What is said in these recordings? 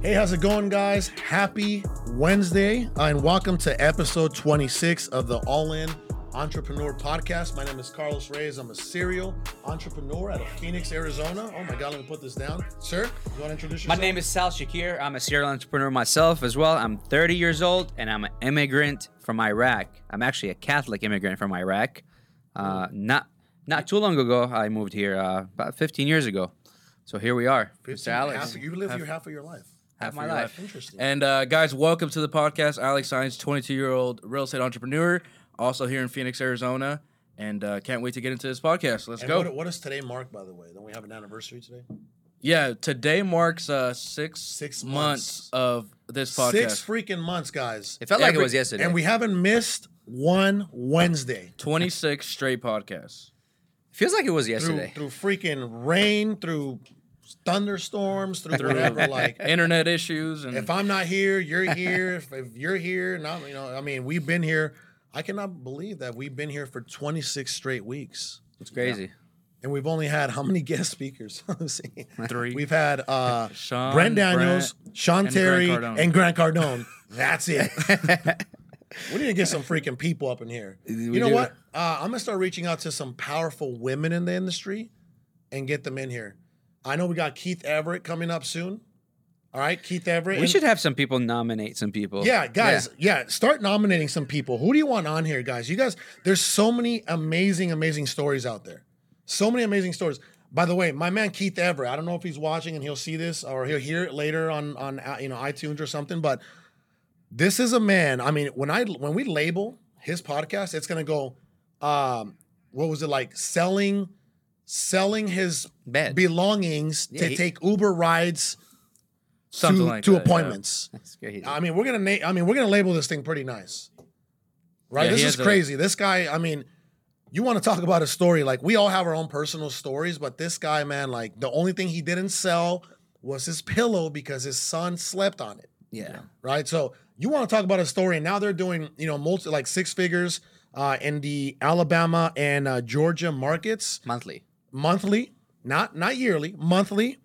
Hey, how's it going, guys? Happy Wednesday, and welcome to episode 26 of the All In Entrepreneur Podcast. My name is Carlos Reyes. I'm a serial entrepreneur out of Phoenix, Arizona. Oh my God, let me put this down. Sir, you want to introduce yourself? My name is Sal Shakir. I'm a serial entrepreneur myself as well. I'm 30 years old, and I'm an immigrant from Iraq. I'm actually a Catholic immigrant from Iraq. Not too long ago, I moved here, about 15 years ago. So here we are, Mr. Alex. You live here half of your life. Half my life. Interesting. And guys, welcome to the podcast. Alex Sines, 22-year-old real estate entrepreneur, also here in Phoenix, Arizona. And can't wait to get into this podcast. Let's go. What does today mark, by the way? Don't we have an anniversary today? Yeah, today marks six months of this podcast. 6 freaking months, guys. It felt like it was yesterday. And we haven't missed one Wednesday. 26 straight podcasts. Feels like it was yesterday. Through freaking rain, through thunderstorms, through whatever, like internet issues, and if I'm not here, you're here. If you're here, not, you know, I mean, we've been here. I cannot believe that we've been here for 26 straight weeks. It's crazy. Yeah. And we've only had how many guest speakers? 3. We've had Brent Daniels, Sean Terry, and Grant Cardone. That's it. We need to get some freaking people up in here. You know what? I'm gonna start reaching out to some powerful women in the industry and get them in here. I know we got Keith Everett coming up soon. All right, Keith Everett. We should have some people nominate some people. Yeah, guys. Yeah, start nominating some people. Who do you want on here, guys? You guys, there's so many amazing, amazing stories out there. So many amazing stories. By the way, my man Keith Everett, I don't know if he's watching and he'll see this or he'll hear it later on iTunes or something, but this is a man. I mean, when we label his podcast, it's going to go, what was it like? Selling his belongings to take Uber rides to appointments. Yeah. That's crazy. I mean, we're gonna label this thing pretty nice, right? Yeah, this is crazy. This guy, I mean, you want to talk about a story? Like, we all have our own personal stories, but this guy, man, like, the only thing he didn't sell was his pillow because his son slept on it. Yeah, right. So you want to talk about a story? And now they're doing, you know, multi, like, 6 figures in the Alabama and Georgia markets monthly, not yearly, monthly.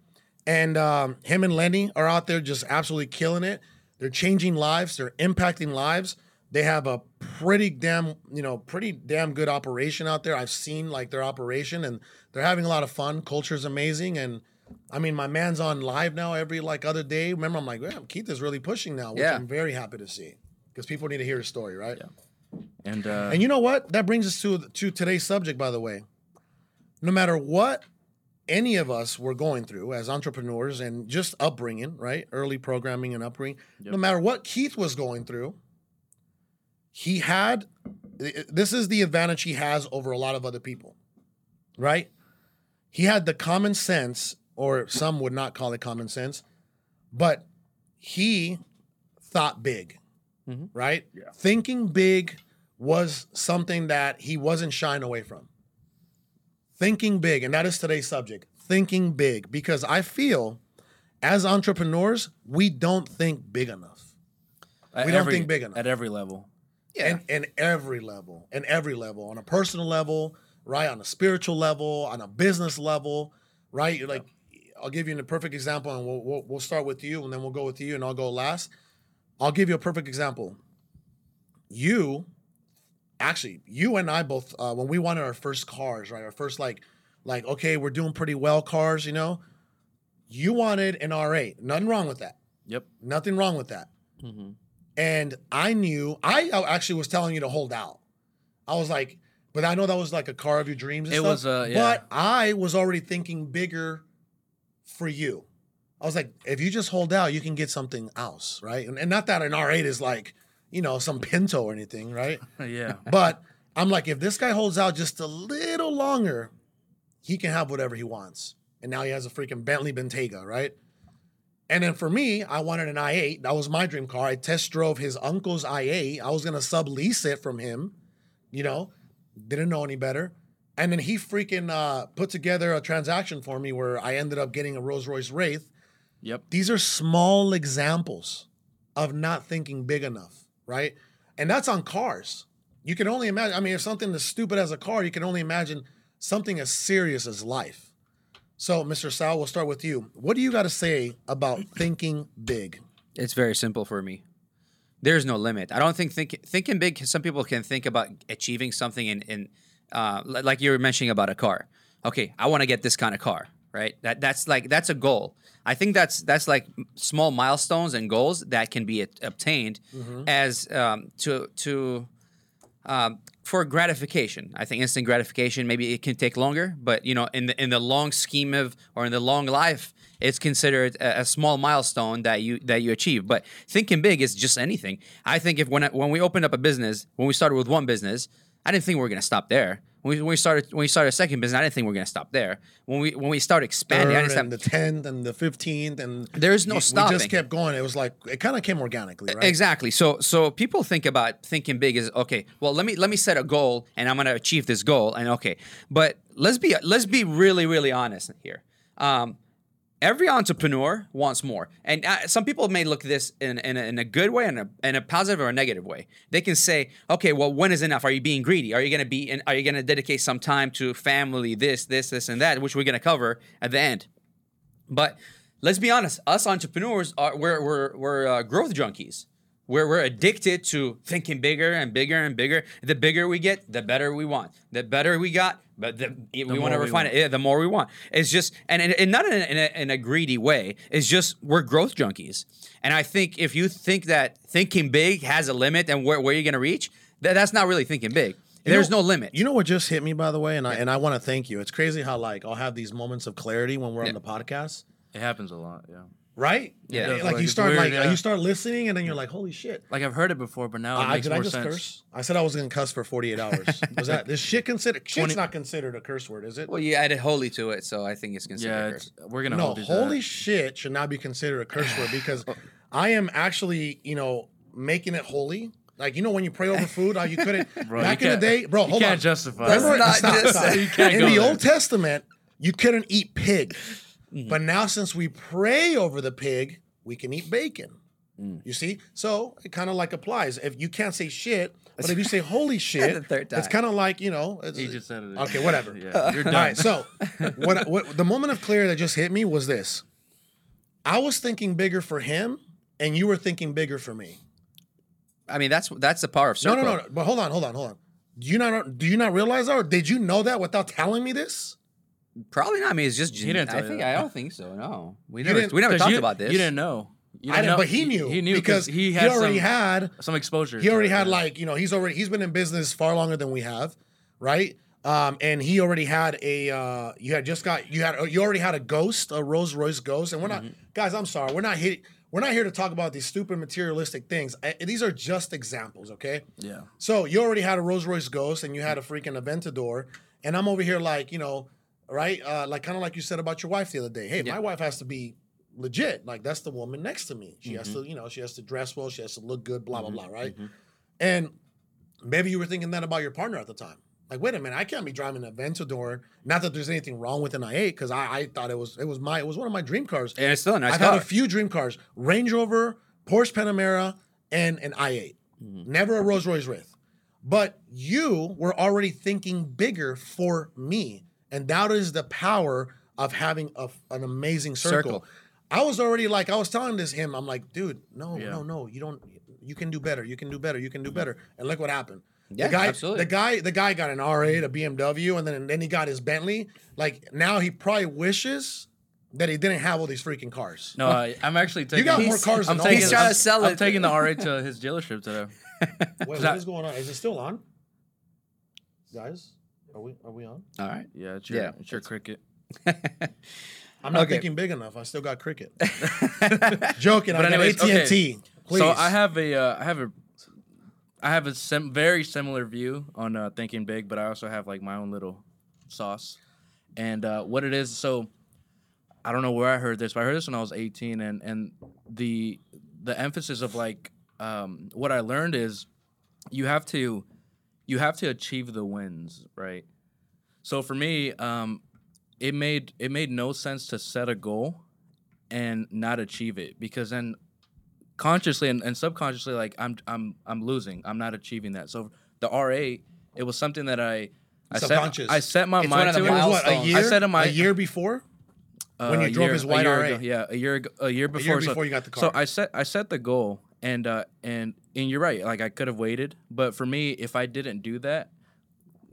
And him and Lenny are out there just absolutely killing it. They're changing lives. They're impacting lives. They have a pretty damn good operation out there. I've seen, like, their operation, and they're having a lot of fun. Culture's amazing. And I mean, my man's on live now every, like, other day. Remember, I'm like, man, Keith is really pushing now, which I'm very happy to see, because people need to hear his story, right? Yeah. And you know what? That brings us to today's subject, by the way. No matter what any of us were going through as entrepreneurs and just upbringing, right? Early programming and upbringing. Yep. No matter what Keith was going through, this is the advantage he has over a lot of other people, right? He had the common sense, or some would not call it common sense, but he thought big, right? Yeah. Thinking big was something that he wasn't shying away from. Thinking big, and that is today's subject, thinking big, because I feel as entrepreneurs, we don't think big enough. At every level. Yeah. And every level, on a personal level, right? On a spiritual level, on a business level, right? You're like, I'll give you a perfect example, and we'll start with you, and then we'll go with you, and I'll go last. I'll give you a perfect example. You and I both, when we wanted our first cars, right? Our first, like, okay, we're doing pretty well cars, you know? You wanted an R8. Nothing wrong with that. Yep. Nothing wrong with that. Mm-hmm. And I actually was telling you to hold out. I was like, but I know that was like a car of your dreams and stuff. It was, But I was already thinking bigger for you. I was like, if you just hold out, you can get something else, right? And not that an R8 is like, you know, some Pinto or anything, right? Yeah. But I'm like, if this guy holds out just a little longer, he can have whatever he wants. And now he has a freaking Bentley Bentayga, right? And then for me, I wanted an i8. That was my dream car. I test drove his uncle's i8. I was going to sublease it from him, you know, didn't know any better. And then he freaking put together a transaction for me where I ended up getting a Rolls-Royce Wraith. Yep. These are small examples of not thinking big enough. Right? And that's on cars. You can only imagine, I mean, if something as stupid as a car, you can only imagine something as serious as life. So, Mr. Sal, we'll start with you. What do you got to say about thinking big? It's very simple for me. There's no limit. I don't think thinking big, some people can think about achieving something in like you were mentioning about a car. Okay, I want to get this kind of car, right? That's a goal. I think that's like small milestones and goals that can be obtained as for gratification. I think instant gratification, maybe it can take longer, but you know, in the long scheme of, or in the long life, it's considered a small milestone that you achieve. But thinking big is just anything. I think if when we opened up a business, when we started with one business, I didn't think we were going to stop there. When we started a second business, I didn't think we were going to stop there. When we started expanding, the 10th and the 15th, and there's no stopping. We just kept going. It was like it kind of came organically, right? Exactly. So people think about thinking big as, okay, well, let me set a goal and I'm going to achieve this goal, and okay. But let's be really, really honest here. Every entrepreneur wants more, and some people may look at this in a good way and in a positive or a negative way. They can say, "Okay, well, when is enough? Are you being greedy? Are you gonna dedicate some time to family? This, and that, which we're gonna cover at the end." But let's be honest, us entrepreneurs we're growth junkies. We're addicted to thinking bigger and bigger and bigger. The bigger we get, the better we want. The better we got, but we want to refine it. Yeah, the more we want. It's just, and not in a greedy way. It's just we're growth junkies. And I think if you think that thinking big has a limit and where you're going to reach, that's not really thinking big. There's no limit. You know what just hit me, by the way, and I want to thank you. It's crazy how like I'll have these moments of clarity when we're on the podcast. It happens a lot, yeah. Right? Yeah. Like you start weird, you start listening and then you're like, holy shit. Like I've heard it before, but now it makes more sense. Did I just curse? I said I was gonna cuss for 48 hours. Was that this shit considered? Shit's not considered a curse word, is it? Well, you added holy to it, so I think it's considered a curse. We're gonna hold you to that. Holy shit should not be considered a curse word because I am actually, making it holy. Like, when you pray over food, you couldn't back in the day, bro, hold on. You can't justify it. In the Old Testament, you couldn't eat pig. Mm-hmm. But now, since we pray over the pig, we can eat bacon. Mm. You see? So it kind of like applies. If you can't say shit, but if you say holy shit, it's kind of like, He just said it. Okay, whatever. Yeah, you're done. All right, so what the moment of clarity that just hit me was this. I was thinking bigger for him, and you were thinking bigger for me. I mean, that's the power of circle. No. But hold on. Do you not realize that? Or did you know that without telling me this? Probably not. I mean, it's just genetics. I don't think so. No, we never talked about this. You didn't know. I didn't know, but he knew. He knew because he already had some exposure. He already had he's been in business far longer than we have, right? And he already had you already had a Ghost, a Rolls-Royce Ghost, and we're not guys. I'm sorry, we're not here to talk about these stupid materialistic things. These are just examples, okay? Yeah. So you already had a Rolls-Royce Ghost, and you had a freaking Aventador, and I'm over here like Right? Like kind of like you said about your wife the other day. Hey, my wife has to be legit. Like that's the woman next to me. She has to, she has to dress well. She has to look good, blah, blah, blah, right? Mm-hmm. And maybe you were thinking that about your partner at the time. Like, wait a minute, I can't be driving an Aventador. Not that there's anything wrong with an i8 because I thought it was one of my dream cars. And it's still a nice car. I've had a few dream cars. Range Rover, Porsche Panamera, and an i8. Mm-hmm. Never a Rolls-Royce Wraith. But you were already thinking bigger for me. And that is the power of having an amazing circle. I was telling him, I'm like, dude, no, you can do better. You can do better. And look what happened. Yeah, absolutely. The guy got an R8, a BMW, and then he got his Bentley. Like now he probably wishes that he didn't have all these freaking cars. No, I'm actually taking. You got more cars than all these. He's trying to sell it. I'm taking the R8 to his dealership today. Wait, what is going on? Is it still on? Guys? Are we on? All right. Yeah, it's your cricket. I'm not thinking big enough. I still got cricket. Joking. But anyways, AT&T. Please. So I have a very similar view on thinking big, but I also have like my own little sauce. And what it is, so I don't know where I heard this, but I heard this when I was 18, and the emphasis of like what I learned is you have to achieve the wins, right? So for me, it made no sense to set a goal and not achieve it because then consciously and subconsciously, like I'm losing. I'm not achieving that. So the R8, it was something that I set my mind to. It was what, a year before? When you drove his white R8. Yeah, a year before you got the car. So I set the goal, and you're right. Like, I could have waited, but for me, if I didn't do that,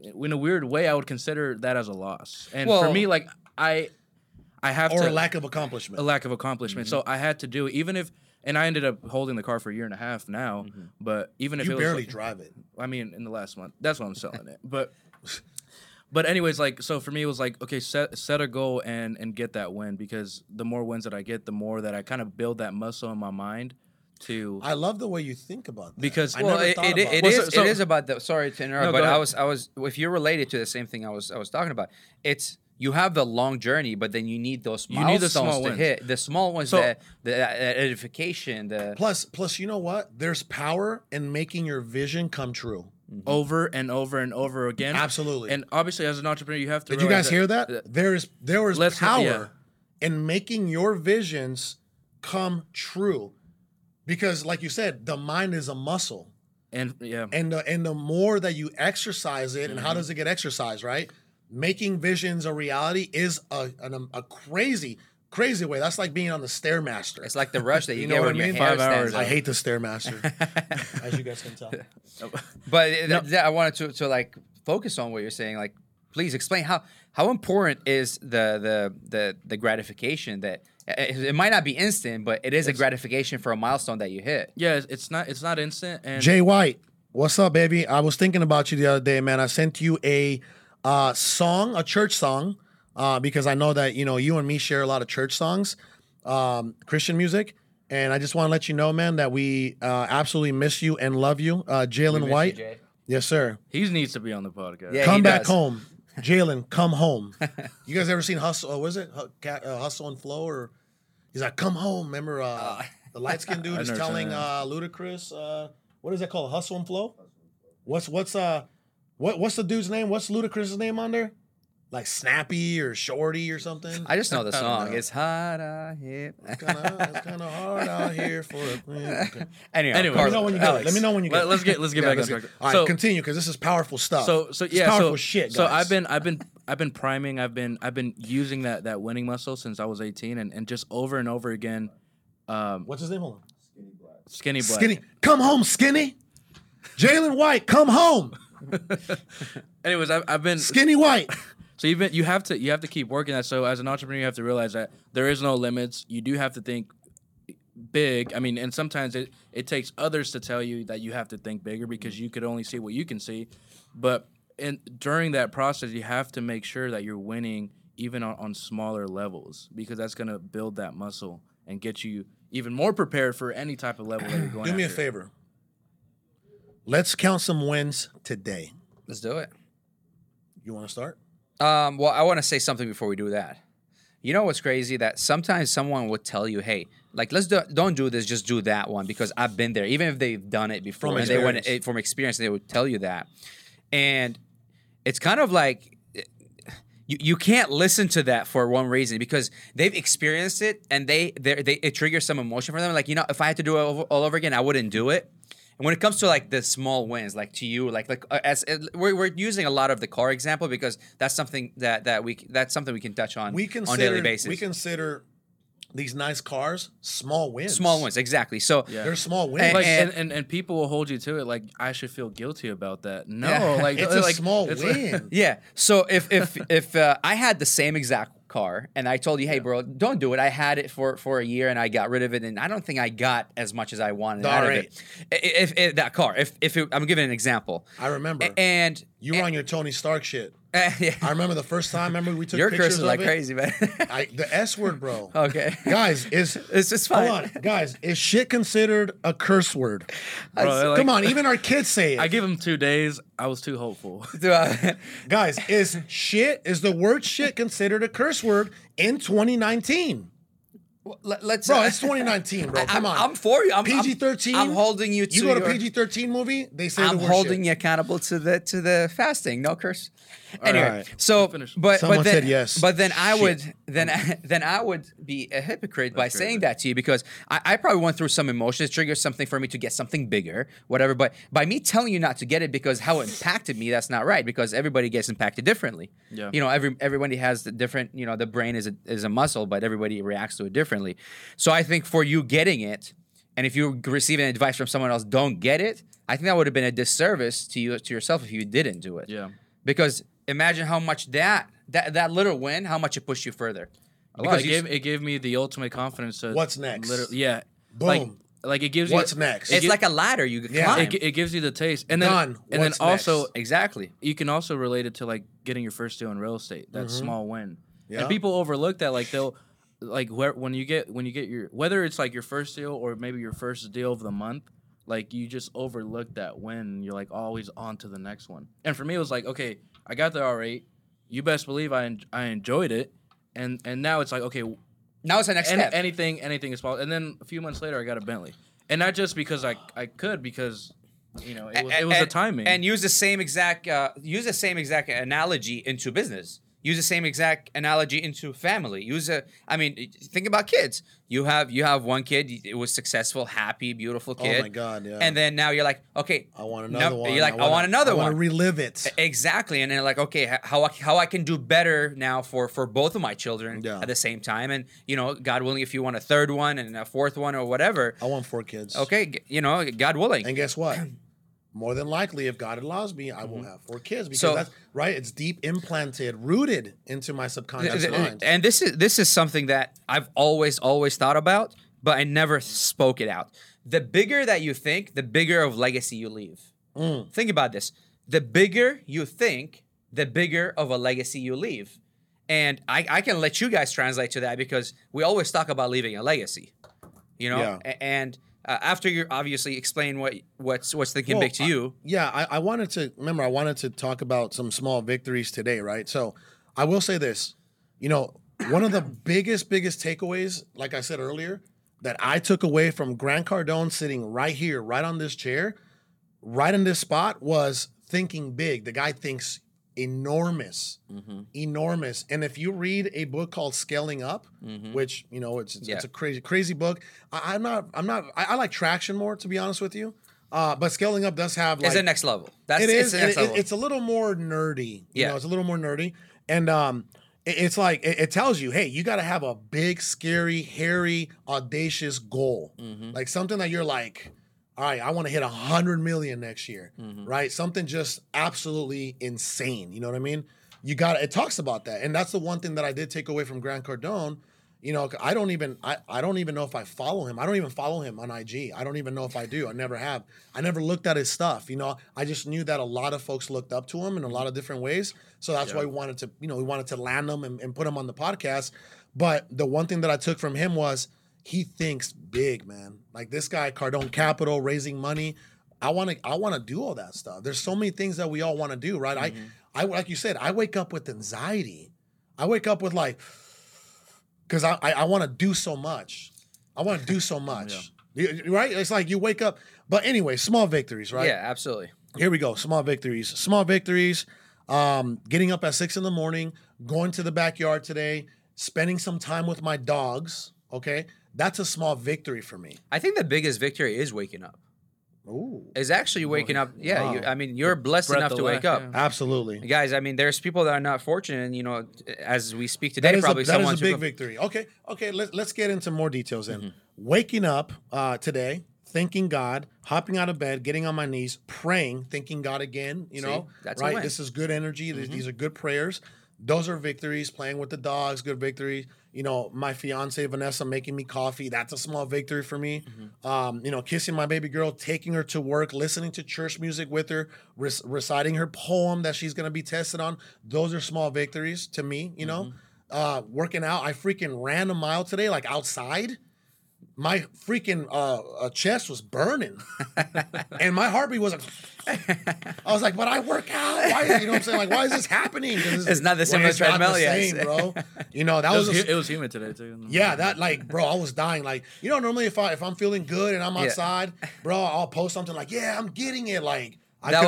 in a weird way, I would consider that as a loss. And for me, like, I have a lack of accomplishment. Mm-hmm. So I had to do it, even if. And I ended up holding the car for a year and a half now, mm-hmm. but even if you barely drive it. I mean, in the last month, that's why I'm selling it. But anyways, like, so for me, it was like, okay, set a goal and get that win, because the more wins that I get, the more that I kind of build that muscle in my mind. I love the way you think about that. Because it is about that. Sorry to interrupt, but I was if you're related to the same thing I was talking about, it's. You have the long journey, but then you need those milestones to hit. The small ones, the edification. Plus, you know what? There's power in making your vision come true. Mm-hmm. Over and over and over again. Absolutely. And obviously, as an entrepreneur, you have to realize. Did you guys hear that? There is power in making your visions come true. Because, like you said, the mind is a muscle. And the more that you exercise it, mm-hmm. and how does it get exercised, right? Making visions a reality is a crazy, crazy way. That's like being on the Stairmaster. It's like the rush that you get when your hair stands up. I hate the Stairmaster, as you guys can tell. But I wanted to like focus on what you're saying. Like, please explain how important is the gratification that it might not be instant, but it's a gratification for a milestone that you hit. Yeah, it's not instant. And Jay White, what's up, baby? I was thinking about you the other day, man. I sent you a church song, because I know that, you know, you and me share a lot of church songs, Christian music. And I just want to let you know, man, that we absolutely miss you and love you. Jalen White. You, Jay. Yes, sir. He needs to be on the podcast. Yeah, come back home. Jalen, come home. You guys ever seen Hustle? What is it? Hustle and Flow? Or he's like, come home. Remember the light skinned dude is telling Ludacris, what is that called? Hustle and Flow? What's the dude's name? What's Ludacris' name on there? Like Snappy or Shorty or something? I just know the song. It's hot out here. It's kind of hard out here for a okay. Anyway, let me know when you get it. Let's get back on track. All right, continue, because this is powerful stuff. It's powerful shit, guys. So I've been priming. I've been using that winning muscle since I was 18, and just over and over again. What's his name? Hold on. Skinny Black. Come home, Skinny. Jalen White, come home. Anyways, I've been Skinny White. So you have to keep working that. So as an entrepreneur, you have to realize that there is no limits. You do have to think big. I mean, and sometimes it takes others to tell you that you have to think bigger, because you could only see what you can see. But during that process, you have to make sure that you're winning even on smaller levels, because that's going to build that muscle and get you even more prepared for any type of level that you're going. Do me a favor. Let's count some wins today. Let's do it. You want to start? Well, I want to say something before we do that. You know what's crazy? That sometimes someone would tell you, hey, like, don't do this, just do that one, because I've been there. Even if they've done it before, from experience, they would tell you that. And it's kind of like you can't listen to that for one reason, because they've experienced it and it triggers some emotion for them. Like, you know, if I had to do it all over again, I wouldn't do it. When it comes to like the small wins, like to you, we're using a lot of the car example, because that's something that we can touch on on a daily basis. We consider these nice cars small wins. Small wins, exactly. So yeah. They're small wins, and people will hold you to it. Like, I should feel guilty about that. No, yeah. Like it's a small win. Like, yeah. So if I had the same exact car and I told you, hey, bro, don't do it. I had it for a year and I got rid of it, and I don't think I got as much as I wanted out of it. If that car, I'm giving an example. I remember. And you were on your Tony Stark shit. Yeah. I remember the first time. Remember we took your pictures of it. You're cursing like crazy, man. The S word, bro. Okay, guys, it's just fine. Hold on, guys, is shit considered a curse word? Bro, come on, even our kids say it. I give them 2 days. I was too hopeful. Guys, is the word shit considered a curse word in 2019? Let's bro, it's 2019, bro. Come on. I'm for you. PG-13. I'm holding you to you go to PG-13 movie, they say I'm the worst holding shit. You accountable to the fasting. No curse. Anyway, right. So but then, said yes. But then I shit. Would then I would be a hypocrite by saying that to you, because I probably went through some emotions, triggered something for me to get something bigger, whatever. But by me telling you not to get it because how it impacted me, that's not right, because everybody gets impacted differently. Yeah. You know, everybody has the different, you know, the brain is a muscle, but everybody reacts to it differently. So I think for you getting it, and if you receive an advice from someone else, don't get it, I think that would have been a disservice to you, to yourself, if you didn't do it. Yeah. Because imagine how much that little win, how much it pushed you further. Because it gave me the ultimate confidence. To what's next? Yeah. Boom. Like it gives what's you. What's next? It's like a ladder you can climb. It gives you the taste. And then, done. And what's then also, next? Exactly. You can also relate it to like getting your first deal in real estate, that small win. Yeah. And people overlook that. Like they'll, like when you get your, whether it's like your first deal or maybe your first deal of the month, like you just overlook that win. You're like always on to the next one. And for me, it was like, okay, I got the R8. You best believe I enjoyed it, and now it's like, okay, now it's the next step. Anything is possible. And then a few months later, I got a Bentley, and not just because I could, because you know it was the timing. And use the same exact analogy into business. Use the same exact analogy into family. Think about kids. You have one kid. It was successful, happy, beautiful kid. Oh my God! Yeah. And then now you're like, okay, I want another one. You're like, I want another one. I want to relive it. Exactly. And then like, okay, how I can do better now for both of my children at the same time. And you know, God willing, if you want a third one and a fourth one or whatever, I want 4 kids. Okay, you know, God willing. And guess what? More than likely, if God allows me, I will have 4 kids, because that's right. It's deep, implanted, rooted into my subconscious mind. And this is something that I've always thought about, but I never spoke it out. The bigger that you think, the bigger of legacy you leave. Mm. Think about this: the bigger you think, the bigger of a legacy you leave. And I can let you guys translate to that, because we always talk about leaving a legacy, you know, and. After you obviously explain what's thinking big to you. I wanted to talk about some small victories today, right? So I will say this, you know, one of the biggest takeaways, like I said earlier, that I took away from Grant Cardone sitting right here, right on this chair, right in this spot, was thinking big. The guy thinks enormous. And if you read a book called Scaling Up, which, you know, it's a crazy book. I like Traction more, to be honest with you. But Scaling Up does have like, it's the next level. It's a little more nerdy. You know, it's a little more nerdy. And it's like, it tells you, hey, you got to have a big, scary, hairy, audacious goal. Like something that you're like, all right, I want to hit 100 million next year, right? Something just absolutely insane. You know what I mean? It talks about that. And that's the one thing that I did take away from Grant Cardone. You know, I don't even know if I follow him. I don't even follow him on IG. I don't even know if I do. I never have. I never looked at his stuff. You know, I just knew that a lot of folks looked up to him in a lot of different ways. So that's why we wanted to land him and put him on the podcast. But the one thing that I took from him was, he thinks big, man. Like this guy, Cardone Capital, raising money. I want to do all that stuff. There's so many things that we all want to do, right? I like you said, I wake up with anxiety. I wake up with like, because I want to do so much. I want to do so much, right? It's like you wake up. But anyway, small victories, right? Yeah, absolutely. Here we go. Small victories. Small victories. Getting up at 6 a.m, going to the backyard today, spending some time with my dogs. Okay. That's a small victory for me. I think the biggest victory is waking up. Ooh. Is actually waking up. Yeah. Wow. You're blessed enough to wake up. Yeah. Absolutely. Guys, there's people that are not fortunate, and, you know, as we speak today, that is a big victory. Okay. Let's get into more details then. Waking up today, thanking God, hopping out of bed, getting on my knees, praying, thanking God again, you know, that's right? This is good energy. These are good prayers. Those are victories. Playing with the dogs, good victory. You know, my fiance Vanessa making me coffee, that's a small victory for me. You know, kissing my baby girl, taking her to work, listening to church music with her, reciting her poem that she's going to be tested on. Those are small victories to me, you know. Working out, I freaking ran a mile today, like outside. my freaking chest was burning, and my heartbeat was like, I was like, but I work out. Why, you know what I'm saying? Like, why is this happening? It's not the same as treadmill, yeah, bro. You know, that it was humid today too. Yeah, that like, bro, I was dying. Like, you know, normally if I'm feeling good and I'm outside, bro, I'll post something like, yeah, I'm getting it. Like, I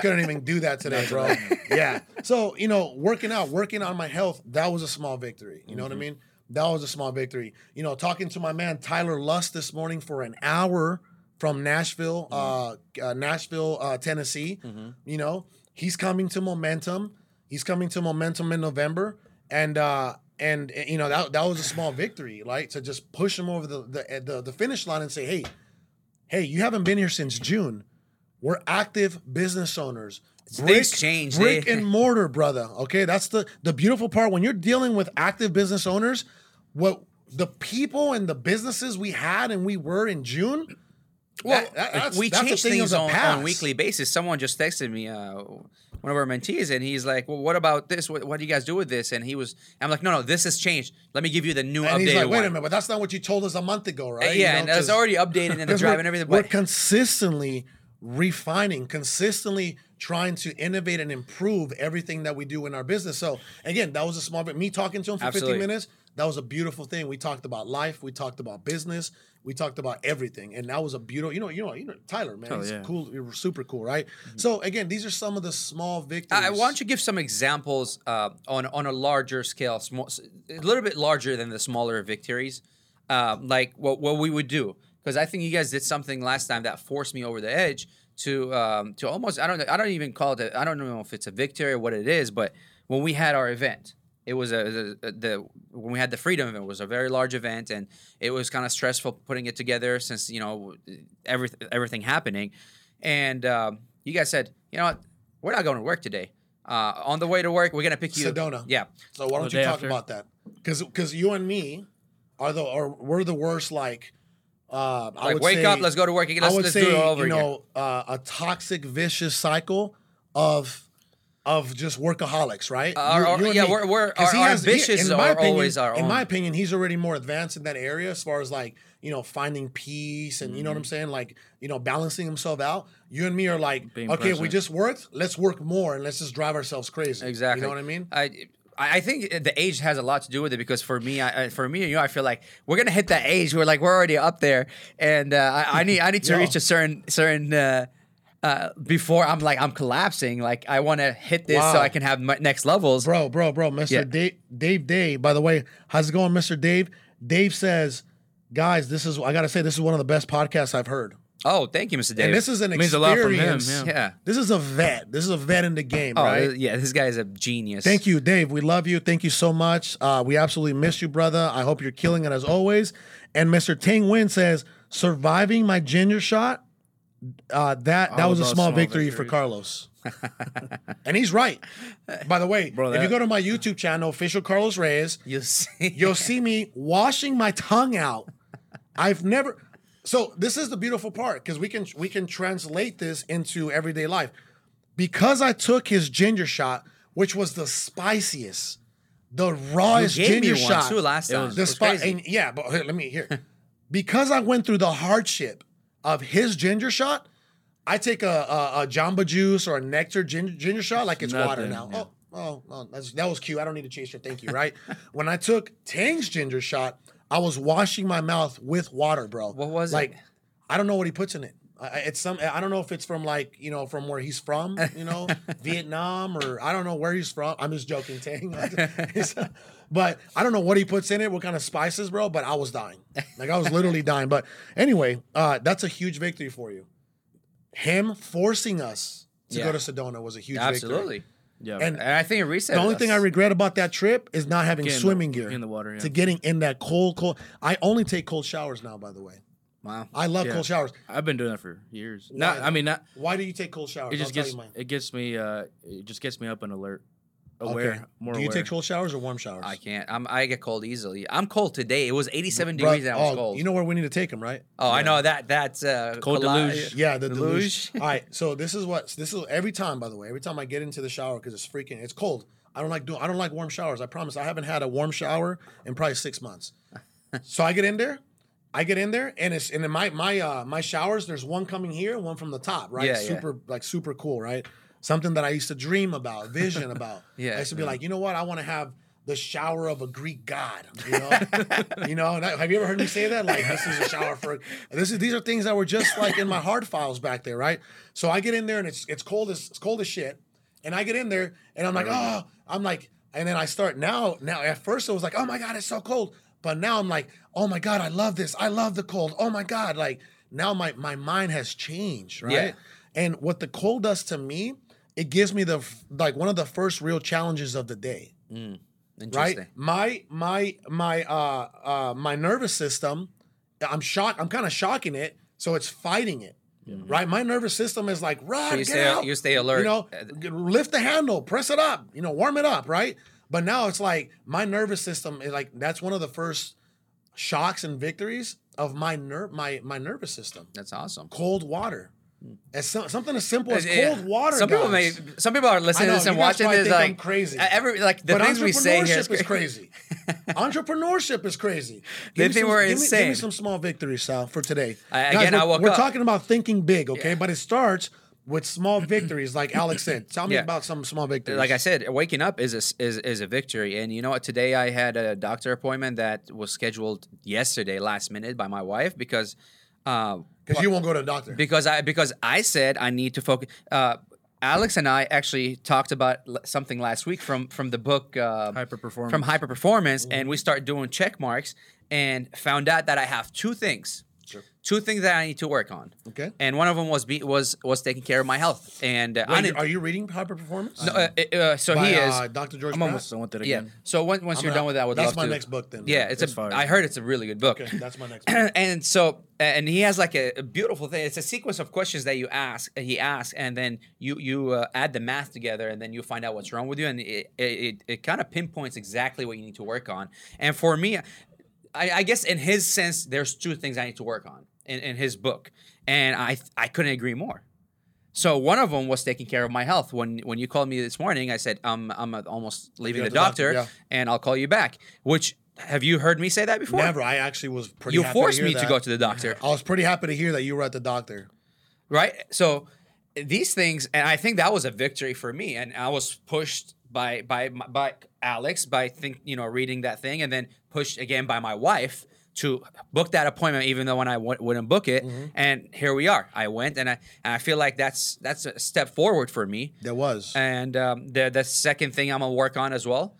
couldn't even do that today, bro. Yeah. So, you know, working on my health, that was a small victory. You know what I mean? That was a small victory. You know, talking to my man Tyler Lust this morning for an hour from Nashville, Tennessee. Mm-hmm. You know, he's coming to Momentum. He's coming to Momentum in November, and you know that was a small victory, like to just push him over the finish line and say, hey, you haven't been here since June. We're active business owners. Things change. Brick and mortar, brother. Okay, that's the beautiful part. When you're dealing with active business owners, what the people and the businesses we had and we were in June, well, that's change things on a weekly basis. Someone just texted me, one of our mentees, and he's like, well, what about this? What do you guys do with this? And I'm like, no, this has changed. Let me give you the new update. He's like, wait a minute, but that's not what you told us a month ago, right? Yeah, you know, and it's already updated in the drive and everything. But we're consistently refining, consistently trying to innovate and improve everything that we do in our business. So again, that was a small bit. Me talking to him for 15 minutes, that was a beautiful thing. We talked about life. We talked about business. We talked about everything. And that was a beautiful, you know, Tyler, man, he's cool. He was super cool, right? Mm-hmm. So again, these are some of the small victories. I want you to give some examples on a larger scale, a little bit larger than the smaller victories, like what we would do. Because I think you guys did something last time that forced me over the edge to almost, I don't know if it's a victory or what it is, but when we had our event, it was when we had the Freedom event, it was a very large event, and it was kind of stressful putting it together since, you know, everything happening. And you guys said, you know what, we're not going to work today. On the way to work, we're going to pick you. Sedona. Yeah. So why don't you talk about that? Because you and me were the worst, like, I would wake up, let's go to work again. Let's do it all over again. A toxic, vicious cycle of just workaholics, right? Our ambitions are always our own. In my opinion, he's already more advanced in that area as far as like, you know, finding peace and you know what I'm saying? Like, you know, balancing himself out. You and me are like, we just worked, let's work more and let's just drive ourselves crazy. Exactly. You know what I mean? I think the age has a lot to do with it because for me, I feel like we're gonna hit that age where like we're already up there, and I need to reach a certain before I'm like I'm collapsing. Like I want to hit this so I can have my next levels. Bro, Mr. Dave. By the way, how's it going, Mr. Dave? Dave says, guys, this is one of the best podcasts I've heard. Oh, thank you, Mr. Dave. And this is an experience. Means a lot for him. Yeah. This is a vet. This is a vet in the game, right? Yeah, this guy is a genius. Thank you, Dave. We love you. Thank you so much. We absolutely miss you, brother. I hope you're killing it as always. And Mr. Tang Win says, surviving my ginger shot, that was a small victory for Carlos. And he's right. By the way, if you go to my YouTube channel, Official Carlos Reyes, you'll see me washing my tongue out. I've never... So this is the beautiful part because we can translate this into everyday life. Because I took his ginger shot, which was the spiciest, the rawest ginger shot. You gave me one too last time. But let me hear. Because I went through the hardship of his ginger shot, I take a Jamba Juice or a Nectar ginger shot like it's nothing, water now. Yeah. That was cute. I don't need to chase your thank you, right? When I took Tang's ginger shot, I was washing my mouth with water, bro. What was it? Like, I don't know what he puts in it. I don't know if it's from like, you know, from where he's from, you know, Vietnam or I don't know where he's from. I'm just joking, Tang. But I don't know what he puts in it, what kind of spices, bro, but I was dying. Like I was literally dying. But anyway, that's a huge victory for you. Him forcing us to go to Sedona was a huge victory. Absolutely. Yeah, and I think it reset. The only thing I regret about that trip is not having swimming gear in the water. Yeah. To getting in that cold. I only take cold showers now. By the way, wow, I love cold showers. I've been doing that for years. Why do you take cold showers? It just gets me up and alert. Aware. Do you take cold showers or warm showers? I can't. I get cold easily. I'm cold today. It was 87 degrees and I was cold. You know where we need to take them, right? Oh, yeah. I know that. That's cold deluge. Yeah, the deluge. All right. So this is every time. By the way, every time I get into the shower because it's freaking. It's cold. I don't like warm showers. I promise. I haven't had a warm shower in probably 6 months. So I get in there. I get in there, and it's, and in my showers, there's one coming here, one from the top, right? Yeah, like super cool, right? Something that I used to dream about, vision about. Yeah, I used to be like, you know what? I want to have the shower of a Greek god, you know? You know, have you ever heard me say that? Like, this is a shower for, this is, these are things that were just like in my hard files back there, right? So I get in there, and it's cold as shit. And I get in there, and I'm like, oh, I'm like, and then I start now at first it was like, oh my God, it's so cold. But now I'm like, oh my God, I love this. I love the cold. Oh my God. Like now my mind has changed, right? Yeah. And what the cold does to me, it gives me the, like one of the first real challenges of the day. Mm. Right? My nervous system, I'm kind of shocking it. So it's fighting it. Mm-hmm. Right? My nervous system is like, run, so get out. You stay alert. You know, lift the handle, press it up, you know, warm it up, right? But now it's like my nervous system is like, that's one of the first shocks and victories of my nervous system. That's awesome. Cold water. As something as simple as cold water. Some people are listening to this and watching this like I'm crazy. But things we say here is crazy. Entrepreneurship is crazy. They think we're insane. Give me some small victories, Sal, for today. We're talking about thinking big, okay? Yeah. But it starts with small victories, like Alex said. Tell me about some small victories. Like I said, waking up is a victory. And you know what? Today I had a doctor appointment that was scheduled yesterday, last minute, by my wife because. Because you won't go to the doctor. Because I said I need to focus. Alex and I actually talked about something last week from the book Hyper Performance. From Hyper Performance, and we started doing check marks and found out that I have two things. Sure. Two things that I need to work on. Okay. And one of them was taking care of my health. And are you reading Hyper Performance? No. By, he is Dr. George Pratt. I'm almost done with it again. Yeah. So once you're done with that, I would love to. That's my next book then. Yeah, it's fire. I heard it's a really good book. Okay, that's my next book. And so he has like a beautiful thing. It's a sequence of questions that you ask. He asks, and then you add the math together, and then you find out what's wrong with you, and it kind of pinpoints exactly what you need to work on. And for me, I guess in his sense, there's two things I need to work on in his book. And I couldn't agree more. So one of them was taking care of my health. When you called me this morning, I said, I'm almost leaving the doctor, and I'll call you back. Which, have you heard me say that before? Never. I actually was pretty happy to hear that. You forced me to go to the doctor. I was pretty happy to hear that you were at the doctor. Right? So these things, and I think that was a victory for me. And I was pushed by Alex reading that thing, and then pushed again by my wife to book that appointment, even though when I wouldn't book it. Mm-hmm. And here we are. I went, and I feel like that's a step forward for me. That was. And the second thing I'm gonna work on as well.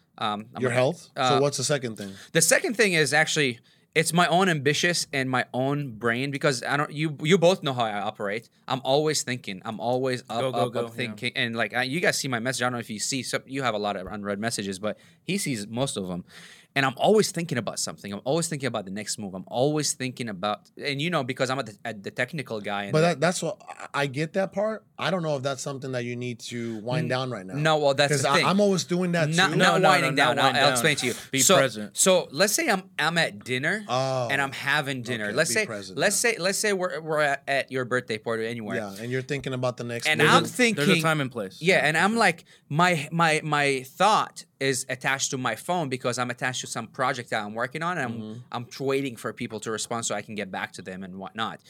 Your health. So what's the second thing? The second thing is actually it's my own ambitious and my own brain, because I don't. You both know how I operate. I'm always thinking. I'm always up thinking. Yeah. And like you guys see my message. I don't know if you see. You have a lot of unread messages, but he sees most of them. And I'm always thinking about something. I'm always thinking about the next move. I'm always thinking about, and because I'm the technical guy. And but that's what I get that part. I don't know if that's something that you need to wind down right now. No, well, that's the thing. I'm always doing that too. Not winding down. I'll explain to you. Be present. So let's say I'm at dinner and I'm having dinner. Okay, let's say we're at your birthday party anywhere. Yeah, and you're thinking about the next. And I'm thinking there's a time and place. Yeah, and I'm like my thought is attached to my phone because I'm attached to some project that I'm working on, and I'm waiting for people to respond so I can get back to them and whatnot.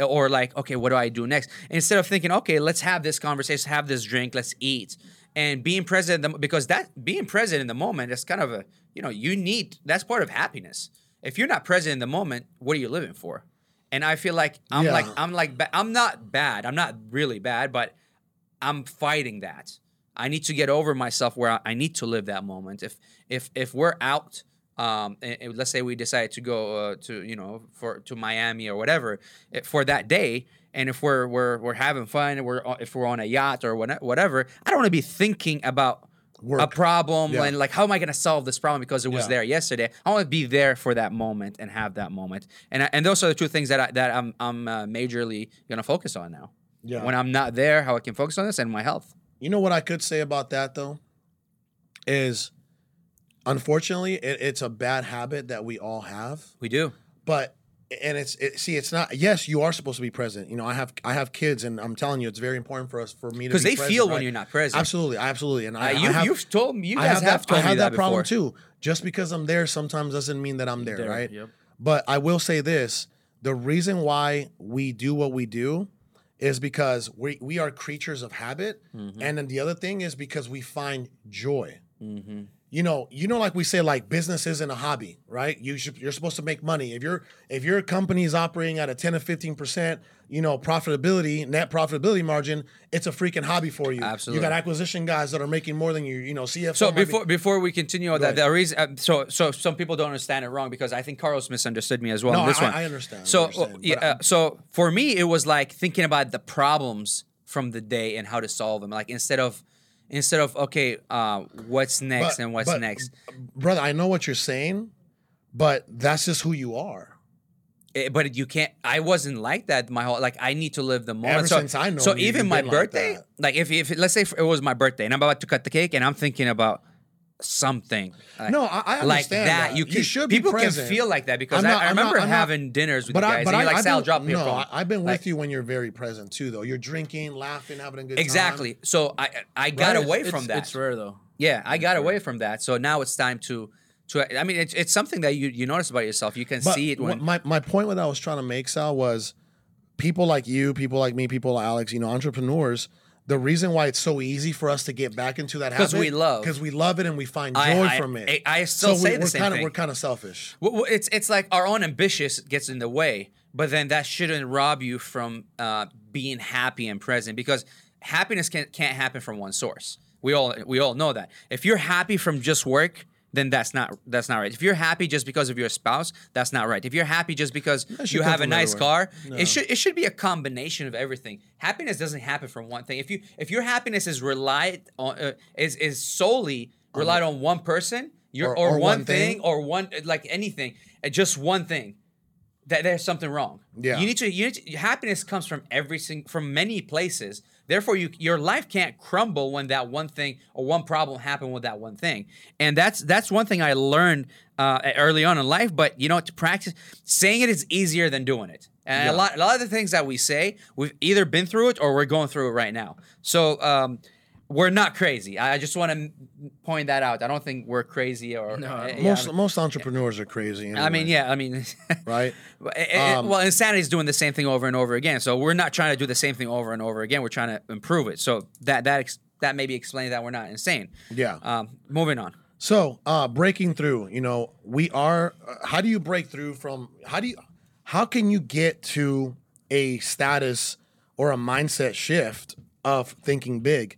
Or like, okay, what do I do next? And instead of thinking, okay, let's have this conversation, have this drink, let's eat. And being present, because that being present in the moment is kind of a, that's part of happiness. If you're not present in the moment, what are you living for? And I feel like I'm not bad. I'm not really bad, but I'm fighting that. I need to get over myself where I need to live that moment. If we're out, and let's say we decide to go to Miami or whatever for that day, and if we're having fun, and if we're on a yacht or whatever, I don't want to be thinking about a problem and like how am I going to solve this problem because it was there yesterday. I want to be there for that moment and have that moment. And those are the two things that I'm majorly going to focus on now. Yeah. When I'm not there, how I can focus on this and my health. You know what I could say about that, though, is unfortunately, it's a bad habit that we all have. We do. But, and it's not, yes, you are supposed to be present. I have kids, and I'm telling you, it's very important for me to be present. Because they feel when you're not present. Absolutely. And you've told me, you guys have told me that before. I have that problem, too. Just because I'm there sometimes doesn't mean that I'm there, right? Yep. But I will say this. The reason why we do what we do is because we are creatures of habit. Mm-hmm. And then the other thing is because we find joy. Mm-hmm. You know, like we say, like business isn't a hobby, right? You're supposed to make money. If your company is operating at a 10 or 15%, profitability, net profitability margin, it's a freaking hobby for you. Absolutely. You got acquisition guys that are making more than you, CFO. So before we continue on that, the reason, so some people don't understand it wrong because I think Carlos misunderstood me as well. No, I understand. So for me, it was like thinking about the problems from the day and how to solve them. Like instead of what's next and what's next. Brother, I know what you're saying, but that's just who you are. But you can't. I wasn't like that my whole. Like I need to live the moment. Ever since I know. So even my birthday, like if let's say it was my birthday and I'm about to cut the cake and I'm thinking about something. I understand like that. You should be people present. Can feel like that because I remember having dinners with you guys. But and you're like, Sal, drop me a phone. I've been with you when you're very present too, though. You're drinking, laughing, having a good time. Exactly. So I got away from that. It's rare though. Yeah, I got away from that. So now it's time to. I mean, it's something that you notice about yourself. You can see it when. My point that I was trying to make, Sal, was people like you, people like me, people like Alex. Entrepreneurs. The reason why it's so easy for us to get back into that habit because we love it and we find joy from it. I still say the same thing. We're kind of selfish. Well, it's like our own ambition gets in the way, but then that shouldn't rob you from being happy and present because happiness can't happen from one source. We all know that. If you're happy from just work, then that's not right. If you're happy just because of your spouse, that's not right. If you're happy just because you have a nice car, it should be a combination of everything. Happiness doesn't happen from one thing. If your happiness is relied on is solely relied on one person, or one thing, that there's something wrong. Yeah. You need to happiness comes from from many places. Therefore, your life can't crumble when that one thing or one problem happened with that one thing. And that's one thing I learned early on in life. But, to practice, saying it is easier than doing it. And a lot of the things that we say, we've either been through it or we're going through it right now. So we're not crazy. I just want to point that out. I don't think we're crazy. Most entrepreneurs are crazy. Anyway. I mean, right? Well, insanity is doing the same thing over and over again. So we're not trying to do the same thing over and over again. We're trying to improve it. So that maybe explains that we're not insane. Yeah. Moving on. So breaking through. We are. How do you break through from? How can you get to a status or a mindset shift of thinking big?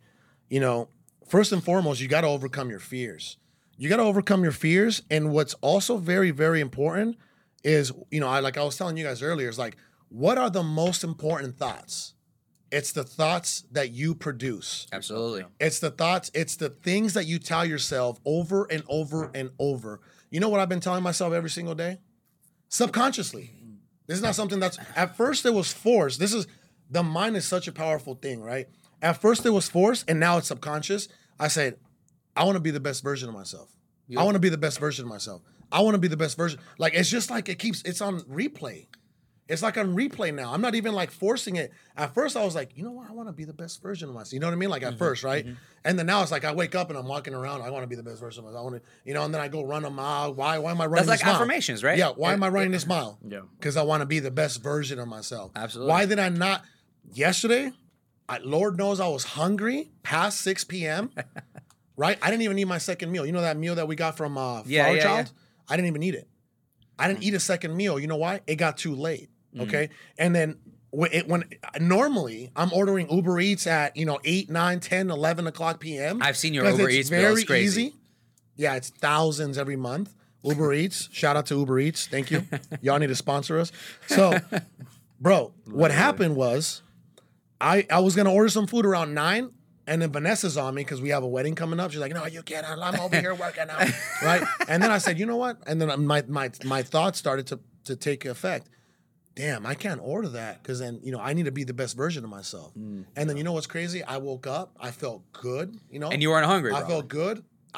First and foremost, you got to overcome your fears. You got to overcome your fears. And what's also very, very important is, like I was telling you guys earlier, is like, what are the most important thoughts? It's the thoughts that you produce. Absolutely. It's the things that you tell yourself over and over and over. You know what I've been telling myself every single day? Subconsciously. This is not something that's, at first it was forced. The mind is such a powerful thing, right? At first it was forced, and now it's subconscious. I said, I want to be the best version of myself. Yep. I want to be the best version of myself. I want to be the best version. Like, it's just like it's on replay. It's like on replay now. I'm not even like forcing it. At first I was like, what? I want to be the best version of myself. You know what I mean? Like at first, right? Mm-hmm. And then now it's like I wake up and I'm walking around. I want to be the best version of myself. I want to, and then I go run a mile. Why am I running this mile? That's like affirmations, right? Yeah. Why am I running this mile? Yeah. Because I want to be the best version of myself. Absolutely. Why did I not yesterday? Lord knows I was hungry past 6 p.m., right? I didn't even eat my second meal. That meal that we got from Flower Child? Yeah. I didn't even eat it. I didn't eat a second meal. You know why? It got too late, okay? And then when normally I'm ordering Uber Eats at, 8, 9, 10, 11 o'clock p.m. I've seen your Uber Eats bill. It's crazy. Easy. Yeah, it's thousands every month. Uber Eats. Shout out to Uber Eats. Thank you. Y'all need to sponsor us. So, bro, what happened was... I was going to order some food around 9, and then Vanessa's on me because we have a wedding coming up. She's like, no, you can't. I'm over here working out, right? And then I said, you know what? And then my thoughts started to take effect. Damn, I can't order that because then, I need to be the best version of myself. And then you know what's crazy? I woke up. I felt good, And you weren't hungry, probably. I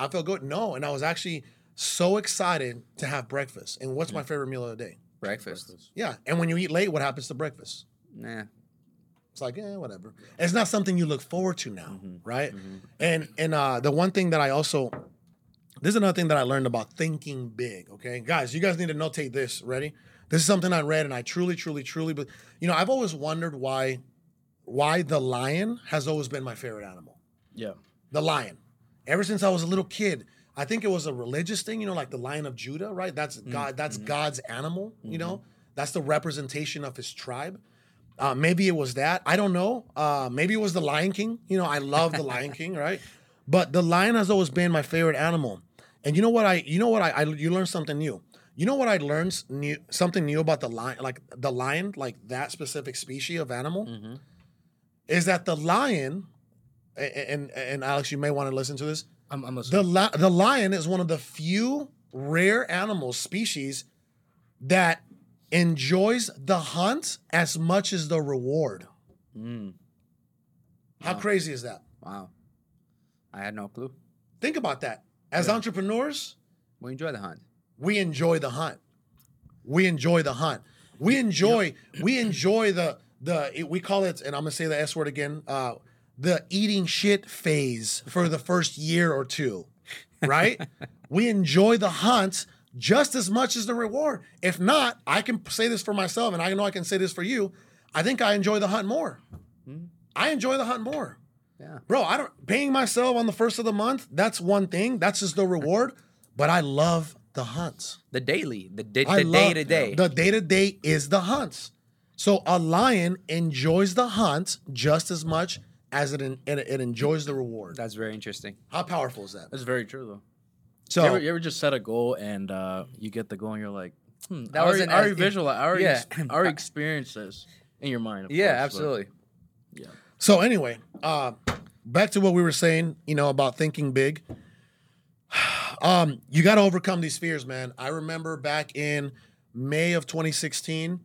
felt good. No, and I was actually so excited to have breakfast. And what's my favorite meal of the day? Breakfast. Yeah, and when you eat late, what happens to breakfast? Nah. It's like, whatever. It's not something you look forward to now, right? Mm-hmm. And the one thing that I also This is another thing that I learned about thinking big, okay? Guys, you guys need to notate this. Ready? This is something I read, and I truly, but you know, I've always wondered why the lion has always been my favorite animal. Yeah. The lion. Ever since I was a little kid, I think it was a religious thing, you know, like the Lion of Judah, right? That's God. That's God's animal, you know? That's the representation of his tribe. Maybe it was that. I don't know. Maybe it was the Lion King. You know, I love the Lion King, right? But the lion has always been my favorite animal. And you know what? You learn something new. You know what I learned something new about the lion, like that specific species of animal, is that the lion, and Alex, you may want to listen to this. I'm listening. The lion is one of the few rare animal species that enjoys the hunt as much as the reward. How crazy is that? Wow. I had no clue. Think about that. As entrepreneurs, we enjoy the hunt. We enjoy the hunt. We call it, and I'm going to say the S word again, the eating shit phase for the first year or two, right? We enjoy the hunt just as much as the reward. If not, I can say this for myself, and I know I can say this for you. I think I enjoy the hunt more. I enjoy the hunt more. Yeah. Bro, I don't paying myself on the first of the month. That's one thing. That's just the reward. But I love the hunts. The daily, the day-to-day. The day-to-day is the hunts. So a lion enjoys the hunt just as much as it enjoys the reward. That's very interesting. How powerful is that? That's very true, though. So you ever just set a goal and you get the goal and you're like, I already experienced this in your mind. Of course, absolutely. But, yeah. So anyway, back to what we were saying, you know, about thinking big. You got to overcome these fears, man. I remember back in May of 2016,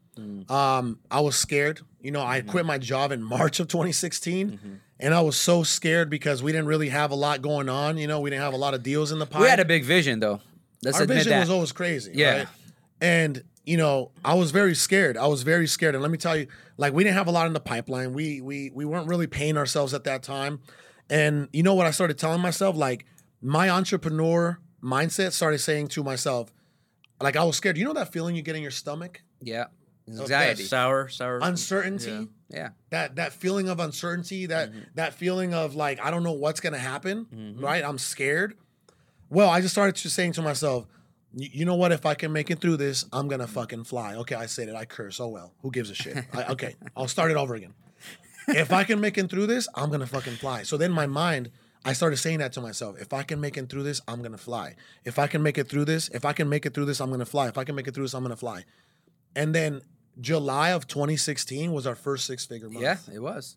I was scared. You know, I quit my job in March of 2016, and I was so scared because we didn't really have a lot going on. You know, we didn't have a lot of deals in the pipe. We had a big vision, though. Our vision was always crazy. Yeah. Right? And, you know, I was very scared. And let me tell you, like, we didn't have a lot in the pipeline. We weren't really paying ourselves at that time. And you know what I started telling myself? Like, my entrepreneur mindset started saying to myself, like, I was scared. You know that feeling you get in your stomach? Yeah. Anxiety. Sour. Uncertainty. Yeah. That feeling of uncertainty, that feeling of, like, I don't know what's going to happen, right? I'm scared. Well, I just started saying to myself, you know what? If I can make it through this, I'm going to fucking fly. Okay, I said it. I curse. Oh, well. Who gives a shit? Okay, I'll start it over again. If I can make it through this, I'm going to fucking fly. So then my mind, I started saying that to myself. If I can make it through this, I'm going to fly. If I can make it through this, I'm going to fly. And then July of 2016 was our first six-figure month. Yeah, it was.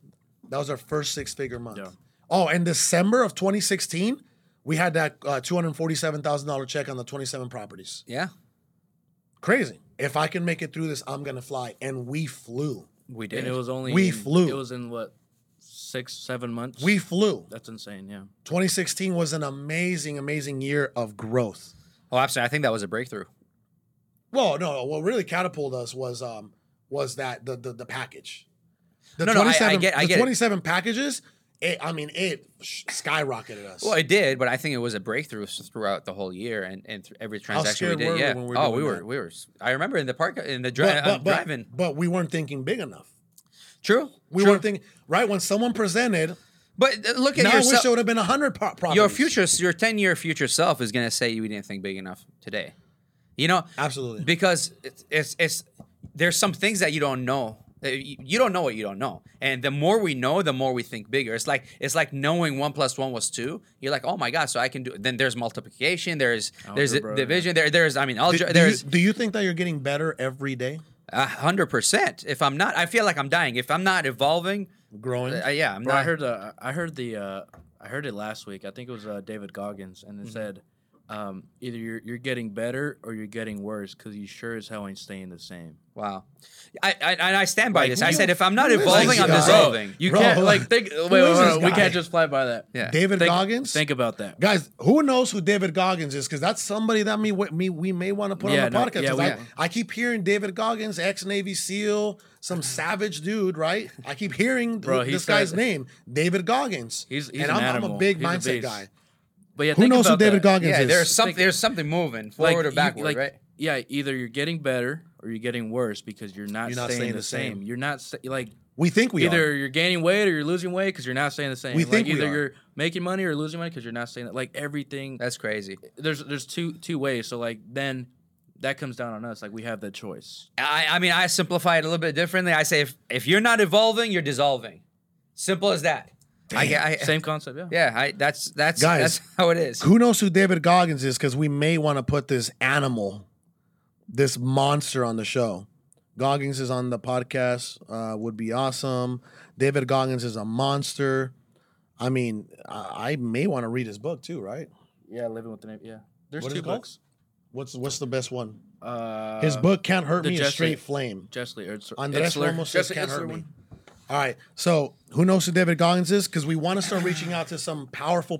That was our first six-figure month. Yeah. Oh, and December of 2016, we had that $247,000 check on the 27 properties. Yeah. Crazy. If I can make it through this, I'm going to fly. And we flew. We did. And we flew. It was in what? 6-7 months. We flew. That's insane, yeah. 2016 was an amazing, amazing year of growth. Oh, absolutely. I think that was a breakthrough. Well, no. What really catapulted us was that the package. The 27 packages, it skyrocketed us. Well, it did, but I think it was a breakthrough throughout the whole year and every transaction we did. We were. I remember in the park, in the driving. But we weren't thinking big enough. True. We weren't thinking, right? When someone presented, but look at yourself. I wish it would have been 100 properties. Your 10-year future self is going to say you didn't think big enough today. You know? Absolutely. Because it's there's some things that you don't know. You don't know what you don't know. And the more we know, the more we think bigger. It's like knowing 1 + 1 = 2. You're like, oh my God, so I can do it. Then there's multiplication. There's division. Do you think that you're getting better every day? 100%. If I'm not, I feel like I'm dying. If I'm not evolving, growing, yeah, I'm not. I heard it last week. I think it was David Goggins, and it said, either you're getting better or you're getting worse because you sure as hell ain't staying the same. Wow, I stand by this. I said if I'm not evolving, I'm dissolving. You can't we can't just fly by that. Yeah. David Goggins. Think about that, guys. Who knows who David Goggins is? Because that's somebody that we may want to put on the podcast. Yeah, I keep hearing David Goggins, ex-Navy SEAL, some savage dude, right? I keep hearing this guy's name, David Goggins. He's an animal. I'm a big mindset guy. But yeah, who knows who David Goggins is? There's something moving forward, like, or backward, like, right? Yeah, either you're getting better or you're getting worse because you're not staying the same. You're not like we think we either are. Either you're gaining weight or you're losing weight because you're not staying the same. We think either you're making money or losing money because you're not staying that. Like everything. That's crazy. There's two ways. So like then that comes down on us. Like we have that choice. I mean, I simplify it a little bit differently. I say if you're not evolving, you're dissolving. Simple as that. Same concept, yeah. Yeah, that's guys, that's how it is. Who knows who David Goggins is? Because we may want to put this animal, this monster, on the show. Goggins is on the podcast. Would be awesome. David Goggins is a monster. I mean, I may want to read his book too, right? Yeah, Living with the Name. Yeah, there's two books. What's the best one? His book Can't Hurt Me. Straight Flame. Justly Andres Ramos says Can't Hurt Me. All right, so who knows who David Goggins is? Because we want to start reaching out to some powerful.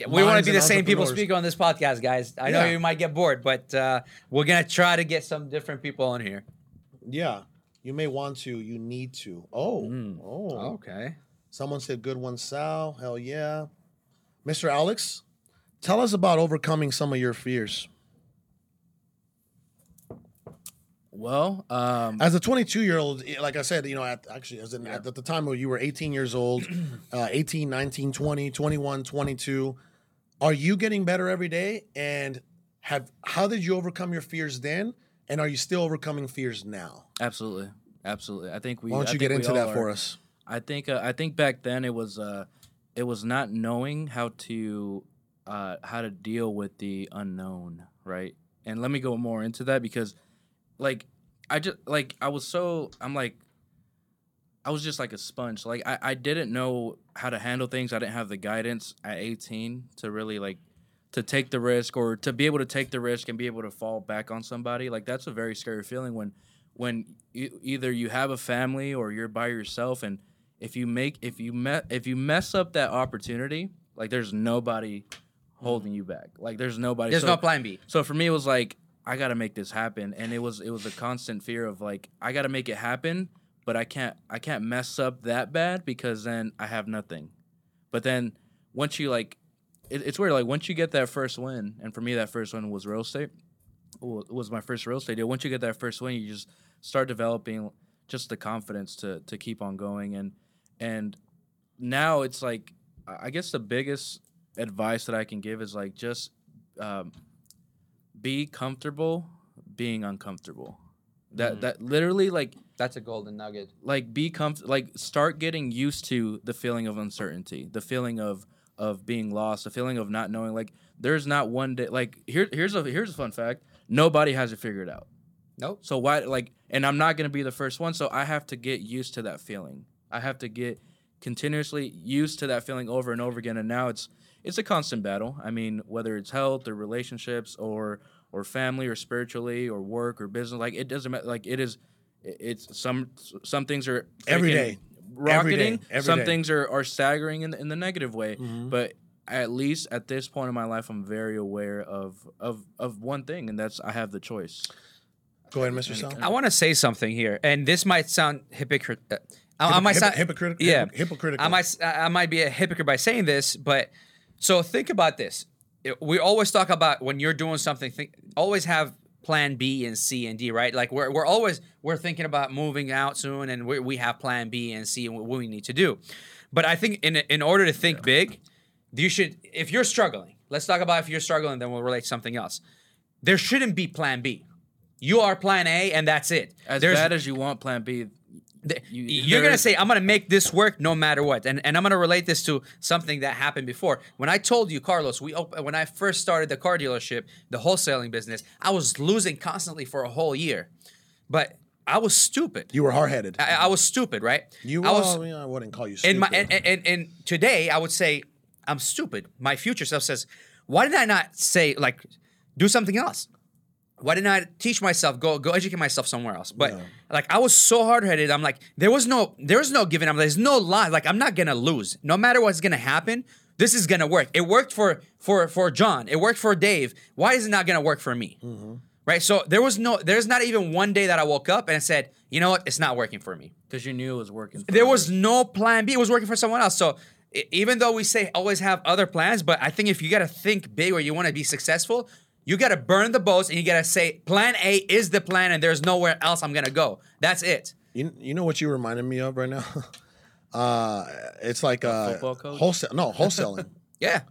Yeah, we want to be the same people speaking on this podcast, guys. I know you might get bored, but we're going to try to get some different people on here. Yeah, you may want to. You need to. Oh, okay. Someone said good one, Sal. Hell yeah. Mr. Alex, tell us about overcoming some of your fears. Well, as a 22-year-old, like I said, you know, at the time where you were 18 years old, 18, 19, 20, 21, 22, are you getting better every day? And how did you overcome your fears then? And are you still overcoming fears now? Absolutely. I think we. Why don't you get into that for us? I think back then it was not knowing how to deal with the unknown, right? And let me go more into that because. I was just like a sponge. Like I didn't know how to handle things. I didn't have the guidance at 18 to really to take the risk or to be able to take the risk and be able to fall back on somebody. Like that's a very scary feeling when either you have a family or you're by yourself. And if you mess up that opportunity, like there's nobody holding you back. Like there's nobody. There's no plan B. So for me, it was like, I got to make this happen. And it was a constant fear of like, I got to make it happen, but I can't mess up that bad because then I have nothing. But then once you it's weird. Like once you get that first win, and for me, that first win was real estate. It was my first real estate deal. Once you get that first win, you just start developing just the confidence to keep on going. And now it's like, I guess the biggest advice that I can give is like, just, be comfortable being uncomfortable. That literally that's a golden nugget. Like be comfortable. Like start getting used to the feeling of uncertainty, the feeling of being lost, the feeling of not knowing. Like there's not one day. Like here's a fun fact. Nobody has it figured out. Nope. So why and I'm not gonna be the first one. So I have to get used to that feeling. I have to get continuously used to that feeling over and over again. And now it's a constant battle. I mean, whether it's health or relationships or family or spiritually or work or business, like it doesn't matter. Like it's some things are every day rocketing. Every day. Things are staggering in the negative way. Mm-hmm. But at least at this point in my life, I'm very aware of one thing, and that's I have the choice. Go ahead, Mr. Sal. I want to say something here, and this might sound hypocritical. Hypocritical. I might be a hypocrite by saying this, but. So think about this. We always talk about when you're doing something, always have plan B and C and D, right? Like we're always thinking about moving out soon, and we have plan B and C and what we need to do. But I think in order to think big, you should, if you're struggling, let's talk about if you're struggling, then we'll relate to something else. There shouldn't be plan B. You are plan A and that's it. As bad as you want plan B. You're going to say, I'm going to make this work no matter what. And I'm going to relate this to something that happened before. When I told you, Carlos, when I first started the car dealership, the wholesaling business, I was losing constantly for a whole year. But I was stupid. You were hard-headed. I was stupid, right? I wouldn't call you stupid. And today, I would say, I'm stupid. My future self says, why did I not say, do something else? Why didn't I teach myself, go educate myself somewhere else? But I was so hard-headed. I'm like, there was no giving up. There's no lie. Like, I'm not going to lose. No matter what's going to happen, this is going to work. It worked for John. It worked for Dave. Why is it not going to work for me? Mm-hmm. Right? So there's not even one day that I woke up and I said, you know what? It's not working for me. Because you knew it was working for me. There was no plan B. It was working for someone else. So even though we say always have other plans, but I think if you got to think big or you want to be successful, you got to burn the boats and you got to say plan A is the plan and there's nowhere else I'm going to go. That's it. You know what you reminded me of right now? It's like football coach? Wholesaling. Yeah.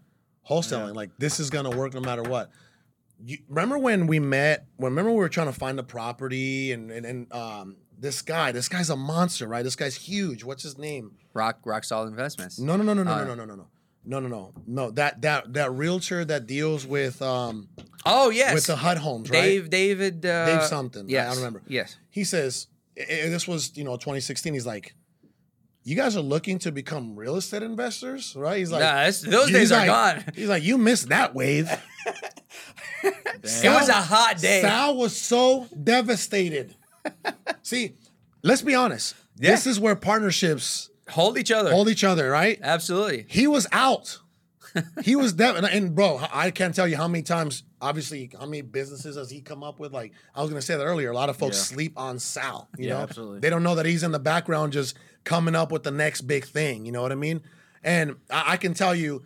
Wholesaling. Yeah. Like this is going to work no matter what. You remember when we met, remember we were trying to find a property and this guy's a monster, right? This guy's huge. What's his name? Rock Solid Investments. No. That realtor that deals with with the HUD homes, right? Dave something. Yes. Right? I don't remember. Yes. He says, and this was, 2016, he's like, you guys are looking to become real estate investors, right? He's like, those days are gone. He's like, you missed that wave. It was a hot day. Sal was so devastated. See, let's be honest. Yeah. This is where partnerships hold each other, right? Absolutely. He was out. He was and bro, I can't tell you how many times, obviously, how many businesses has he come up with? Like I was gonna say that earlier. A lot of folks sleep on Sal. You know, absolutely. They don't know that he's in the background just coming up with the next big thing. You know what I mean? And I can tell you,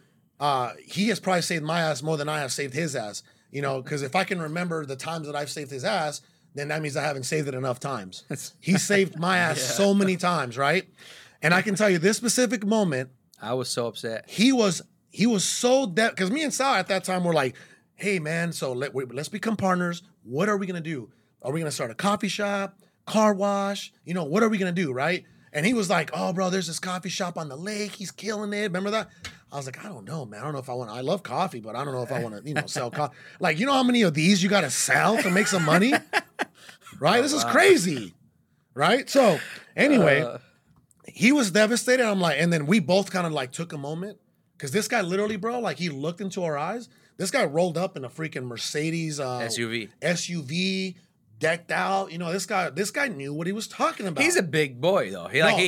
he has probably saved my ass more than I have saved his ass. You know, because if I can remember the times that I've saved his ass, then that means I haven't saved it enough times. He saved my ass so many times, right? And I can tell you this specific moment, I was so upset. He was so dead, because me and Sal at that time were like, hey man, so let's become partners. What are we gonna do? Are we gonna start a coffee shop, car wash? You know, what are we gonna do, right? And he was like, oh bro, there's this coffee shop on the lake. He's killing it. Remember that? I was like, I don't know, man. I don't know if I want to. I love coffee, but I don't know if I want to, sell coffee. Like, you know how many of these you gotta sell to make some money, right? This is crazy, right? So anyway, he was devastated. I'm like, and then we both kind of like took a moment. Because this guy literally, bro, like he looked into our eyes. This guy rolled up in a freaking Mercedes SUV, decked out. You know, this guy knew what he was talking about. He's a big boy, though. He knows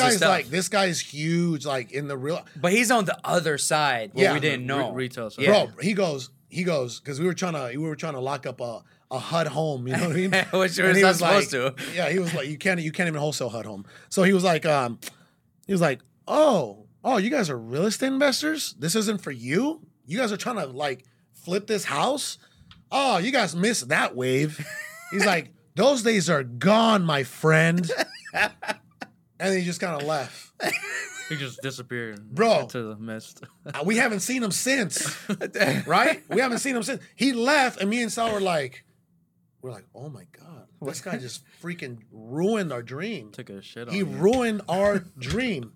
his stuff. Like, this guy is huge, like in the real. But he's on the other side where we didn't know. Retail side. Yeah. Bro, he goes, because we were trying to lock up a HUD home. You know what I mean? Which we're not supposed to. Yeah, he was like, you can't even wholesale HUD home. So he was like, oh, you guys are real estate investors? This isn't for you? You guys are trying to, like, flip this house? Oh, you guys missed that wave. He's like, those days are gone, my friend. And then he just kind of left. He just disappeared. Bro. Into the mist. We haven't seen him since. Right? We haven't seen him since. He left, and me and Sal were like, oh, my God. This guy just freaking ruined our dream. Took a shit on He him. Ruined our dream.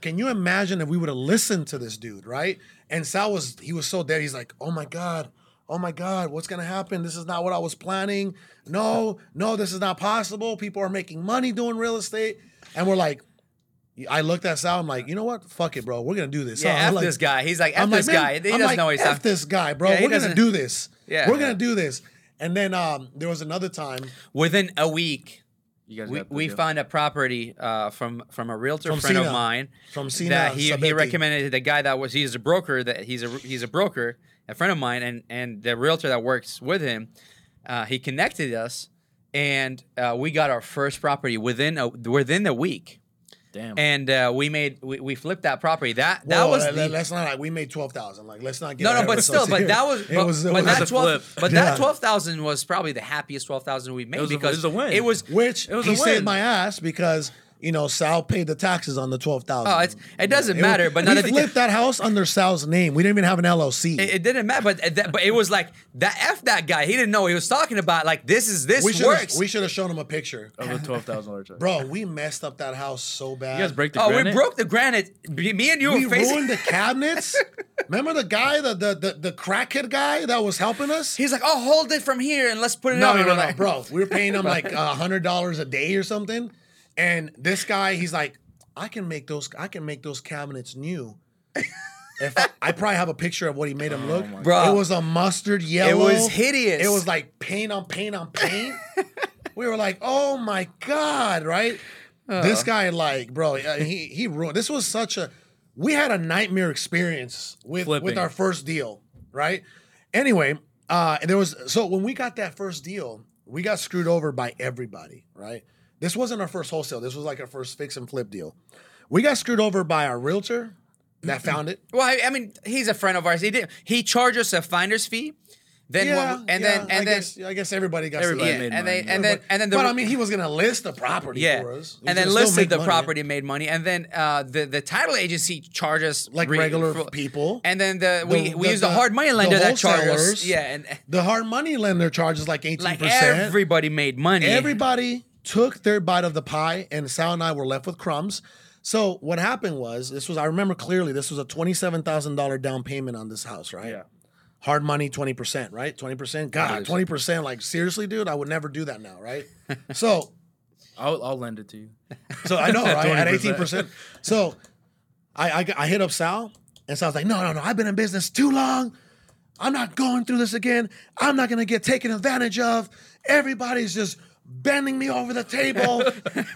Can you imagine if we would have listened to this dude, right? And Sal was so dead. He's like, oh my God, what's going to happen? This is not what I was planning. No, this is not possible. People are making money doing real estate. And we're like, I looked at Sal. I'm like, you know what? Fuck it, bro. We're going to do this. Yeah, F this guy. He's like, F this guy. He doesn't know he's F this guy, bro. We're going to do this. Yeah. We're going to do this. And then there was another time. Within a week. We found a property from a realtor friend of mine from Sina that he recommended the guy that was he's a broker, a friend of mine, and the realtor that works with him, he connected us, and we got our first property within the week. Damn. And we flipped that property. We made $12,000. Like, let's not get that 12,000 was probably the happiest 12,000 we made because it was a win. Saved my ass because Sal paid the taxes on the 12,000. Oh, it doesn't matter. But we flipped that house under Sal's name. We didn't even have an LLC. It didn't matter. But it was like that. F that guy. He didn't know what he was talking about. Like this works. We should have shown him a picture of the $12,000 check. Bro, we messed up that house so bad. You guys break the granite. Oh, we broke the granite. Me and you were facing. We ruined the cabinets. Remember the guy, the crackhead guy that was helping us? He's like, oh, hold it from here and let's put it up. No, bro. We were paying him like $100 a day or something. And this guy, he's like, I can make those cabinets new. If I probably have a picture of what he made him look. Bro, it was a mustard yellow. It was hideous. It was like paint on paint on paint. We were like, oh my God, right? This guy, like, bro, he ruined. This was we had a nightmare experience with our first deal, right? Anyway, so when we got that first deal, we got screwed over by everybody, right? This wasn't our first wholesale. This was like our first fix and flip deal. We got screwed over by our realtor that found it. Well, I mean, he's a friend of ours. He charged us a finder's fee. I guess everybody got screwed. He was going to list the property for us. And then listed the property, made money, and then the title agency charged us like regular people. And then we used the hard money lender that charged us. Yeah, and the hard money lender charges like 18%. Like everybody made money. Everybody took their bite of the pie, and Sal and I were left with crumbs. So what happened was, I remember clearly, this was a $27,000 down payment on this house, right? Yeah. Hard money, 20%, right? 20%? God, 20%. Like, seriously, dude? I would never do that now, right? So. I'll lend it to you. So, I know, right? At 18%. So, I hit up Sal, and Sal's like, no. I've been in business too long. I'm not going through this again. I'm not going to get taken advantage of. Everybody's just bending me over the table,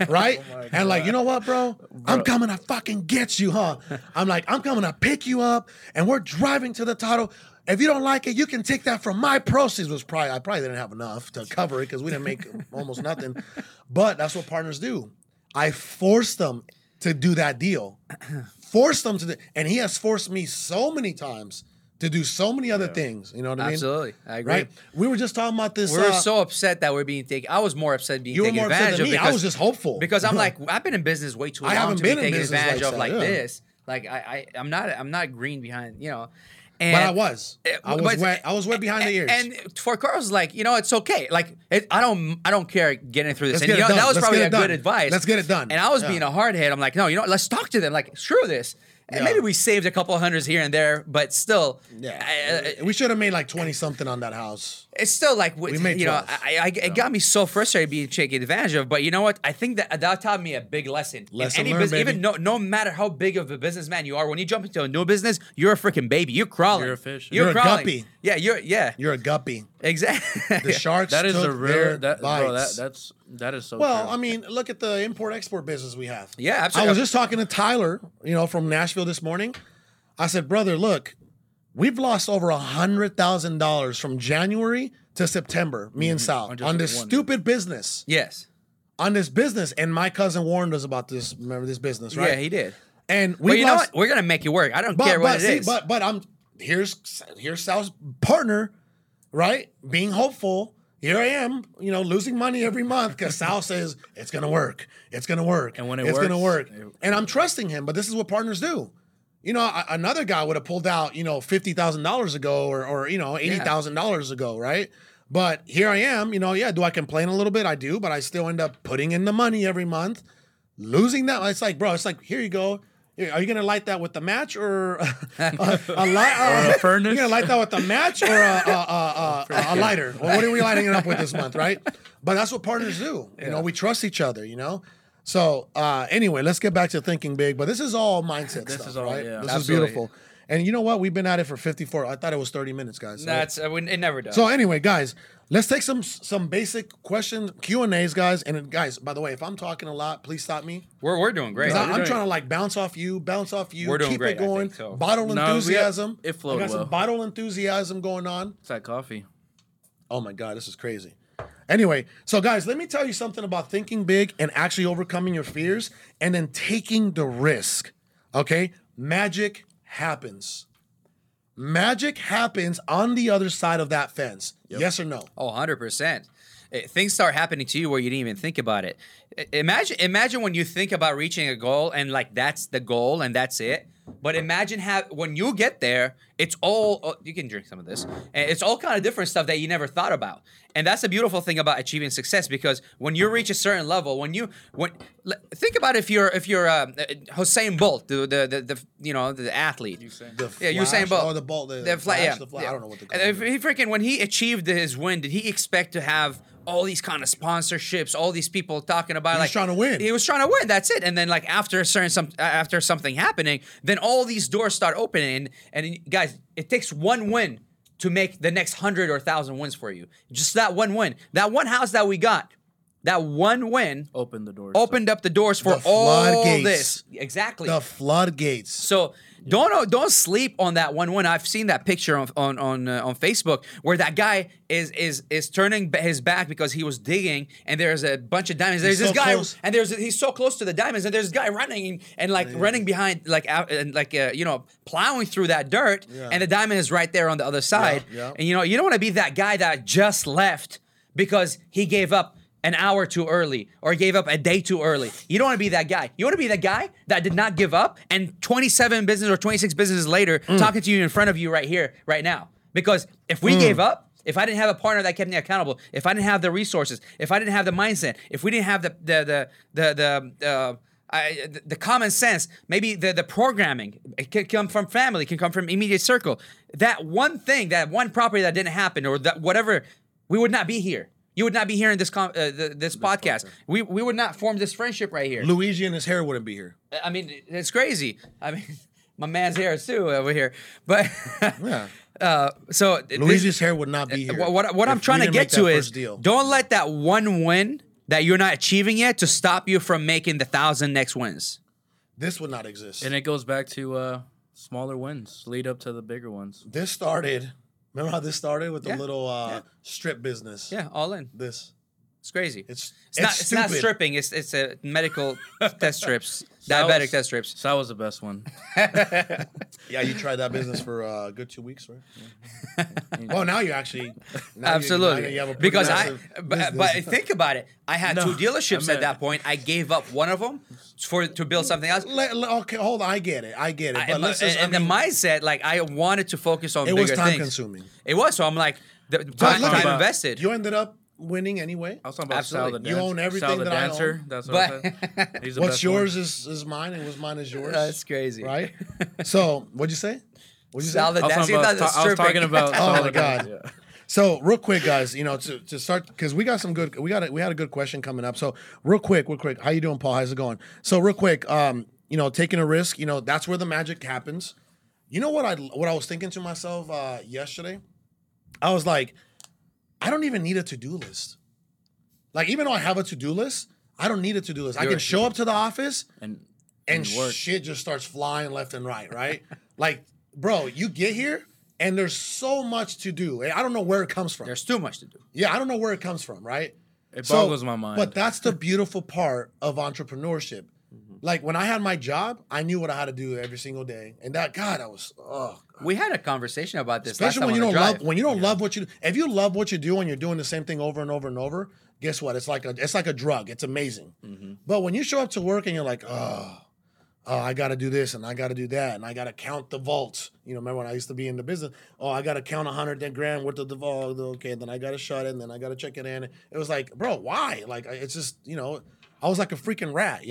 right? Oh, and like, you know what, bro? I'm coming to fucking get you, huh? I'm like, I'm coming to pick you up, and we're driving to the title. If you don't like it, you can take that from my proceeds. I probably didn't have enough to cover it because we didn't make almost nothing. But that's what partners do. I forced them to do that deal. And he has forced me so many times to do so many other things. You know what I mean? Absolutely. I agree. Right? We were just talking about this. We were so upset that we're being taken. I was more upset being taken advantage of. I was just hopeful. Because I'm like, I've been in business way too long to be taken advantage of like this. Like, I'm not green behind, you know. And but I was. I was wet behind the ears. And for Carlos, like, you know, it's okay. Like, I don't care getting through this. Let's that was probably good advice. Let's get it done. And I was being a hardhead. I'm like, no, you know, let's talk to them. Like, screw this. And maybe we saved a couple hundreds here and there, but still. Yeah. We should have made like 20-something on that house. It's still like, we made it got me so frustrated being taken advantage of. But you know what? I think that taught me a big lesson. No matter how big of a businessman you are, when you jump into a new business, you're a freaking baby. You're crawling. You're a fish. You're a guppy. Yeah. You're a guppy. Exactly. The sharks. That is a rare. That is so. Well, true. I mean, look at the import-export business we have. Yeah, absolutely. I was just talking to Tyler, you know, from Nashville this morning. I said, brother, look, we've lost over $100,000 from January to September, me and Sal, on this stupid business. Yes. On this business, and my cousin warned us about this. Remember this business, right? Yeah, he did. And we. But you know what? We're gonna make it work. I don't care what it is. But here's Sal's partner, right? Being hopeful. Here I am, you know, losing money every month because Sal says, it's going to work. It's going to work. And when it works. It's going to work. And I'm trusting him, but this is what partners do. You know, another guy would have pulled out, you know, $50,000 ago or you know, $80,000 ago, right? But here I am, you know, do I complain a little bit? I do, but I still end up putting in the money every month, losing that. It's like, bro, here you go. Are you going to light that with the match or a light? Or a furnace? You're going to light that with the match or a lighter? Well, what are we lighting it up with this month, right? But that's what partners do. You know, we trust each other, you know? So anyway, let's get back to thinking big. But this is all mindset stuff, is all, right? Yeah. This Absolutely. Is beautiful. And you know what? We've been at it for 54. I thought it was 30 minutes, guys. It never does. So anyway, guys, let's take some basic questions, Q&As, guys. And guys, by the way, if I'm talking a lot, please stop me. We're doing great. I'm trying to like bounce off you. We're doing great. Keep it going. So. Enthusiasm. It flowed well. We got some bottle enthusiasm going on. It's that coffee. Oh my God, this is crazy. Anyway, so guys, let me tell you something about thinking big and actually overcoming your fears and then taking the risk. Okay? Magic happens on the other side of that fence. Yep. Yes or no? Oh, 100%. Things start happening to you where you didn't even think about it. Imagine when you think about reaching a goal and like that's the goal and that's it. But imagine when you get there, it's all you can drink some of this. It's all kind of different stuff that you never thought about, and that's the beautiful thing about achieving success. Because when you reach a certain level, when think about if you're Usain Bolt, the you know the athlete, Usain Bolt, or the Bolt, the flash. I don't know what they call it. When he achieved his win, did he expect to have all these kind of sponsorships, all these people talking about he was trying to win. He was trying to win. That's it. And then like after something happening, then all these doors start opening. And guys, it takes one win to make the next 100 or 1,000 wins for you. Just that one win. That one house that we got That one win opened the doors. Opened up the doors for all this. Exactly. The floodgates. So don't sleep on that one win. I've seen that picture on Facebook where that guy is turning his back because he was digging and there's a bunch of diamonds. There's this guy and he's so close to the diamonds and there's this guy running and like running behind plowing through that dirt and the diamond is right there on the other side. Yeah, yeah. And you don't want to be that guy that just left because he gave up an hour too early, or gave up a day too early. You don't want to be that guy. You want to be that guy that did not give up, and 27 business or 26 businesses later, talking to you in front of you right here, right now. Because if we gave up, if I didn't have a partner that kept me accountable, if I didn't have the resources, if I didn't have the mindset, if we didn't have the common sense, maybe the programming, it can come from family, can come from immediate circle. That one thing, that one property that didn't happen, or that whatever, we would not be here. You would not be hearing this podcast. We would not form this friendship right here. Luigi and his hair wouldn't be here. I mean, it's crazy. I mean, my man's hair is too over here. But yeah. So Luigi's hair would not be here. What I'm trying to get to is don't let that one win that you're not achieving yet to stop you from making the 1,000 next wins. This would not exist. And it goes back to smaller wins lead up to the bigger ones. This started. Remember how this started with the little strip business? Yeah, all in. This. It's crazy. It's not stripping. It's a medical test strips, diabetic test strips. That was the best one. Yeah, you tried that business for a good 2 weeks, right? Yeah. Well, now you actually absolutely you have a because I but think about it. I had two dealerships at that point. I gave up one of them to build something else. Okay, hold on. I get it. But the mindset, like I wanted to focus on bigger things. It was time consuming. It was so I'm like the time invested. You ended up winning anyway. I was talking about Sal the dancer. You own everything Sal the dancer. I own. That's what I said. He's the what's yours is mine, and what's mine is yours. That's crazy, right? So what'd you say? What'd you Sal say? The dancer. I was talking about. Oh my god. Yeah. So real quick, guys, to start because we got some good. We had a good question coming up. So real quick. How you doing, Paul? How's it going? So real quick, taking a risk. That's where the magic happens. You know what I was thinking to myself yesterday? I was like, I don't even need a to-do list. Like, even though I have a to-do list, I don't need a to-do list. I can show up to the office and shit just starts flying left and right? Like, bro, you get here and there's so much to do. I don't know where it comes from. There's too much to do. Yeah, I don't know where it comes from, right? It boggles my mind. But that's the beautiful part of entrepreneurship. Mm-hmm. Like, when I had my job, I knew what I had to do every single day. And we had a conversation about this. Especially when you don't love what you do. If you love what you do and you're doing the same thing over and over and over, guess what? It's like a drug. It's amazing. Mm-hmm. But when you show up to work and you're like, oh, I got to do this and I got to do that and I got to count the vaults. Remember when I used to be in the business? Oh, I got to count $100,000 worth of the vault. Okay, then I got to shut it and then I got to check it in. It was like, bro, why? Like, it's just, I was like a freaking rat,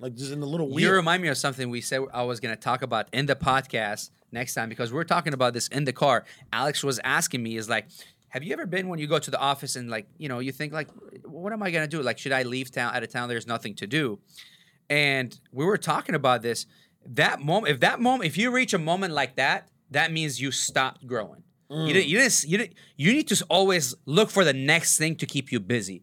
like just in the little wheel. You remind me of something we said I was going to talk about in the podcast next time because we're talking about this in the car. Alex was asking me is like, have you ever been when you go to the office and like, you think like, what am I going to do? Like, should I leave town out of town? There's nothing to do. And we were talking about this. That moment, if you reach a moment like that, that means you stopped growing. Mm. You need to always look for the next thing to keep you busy.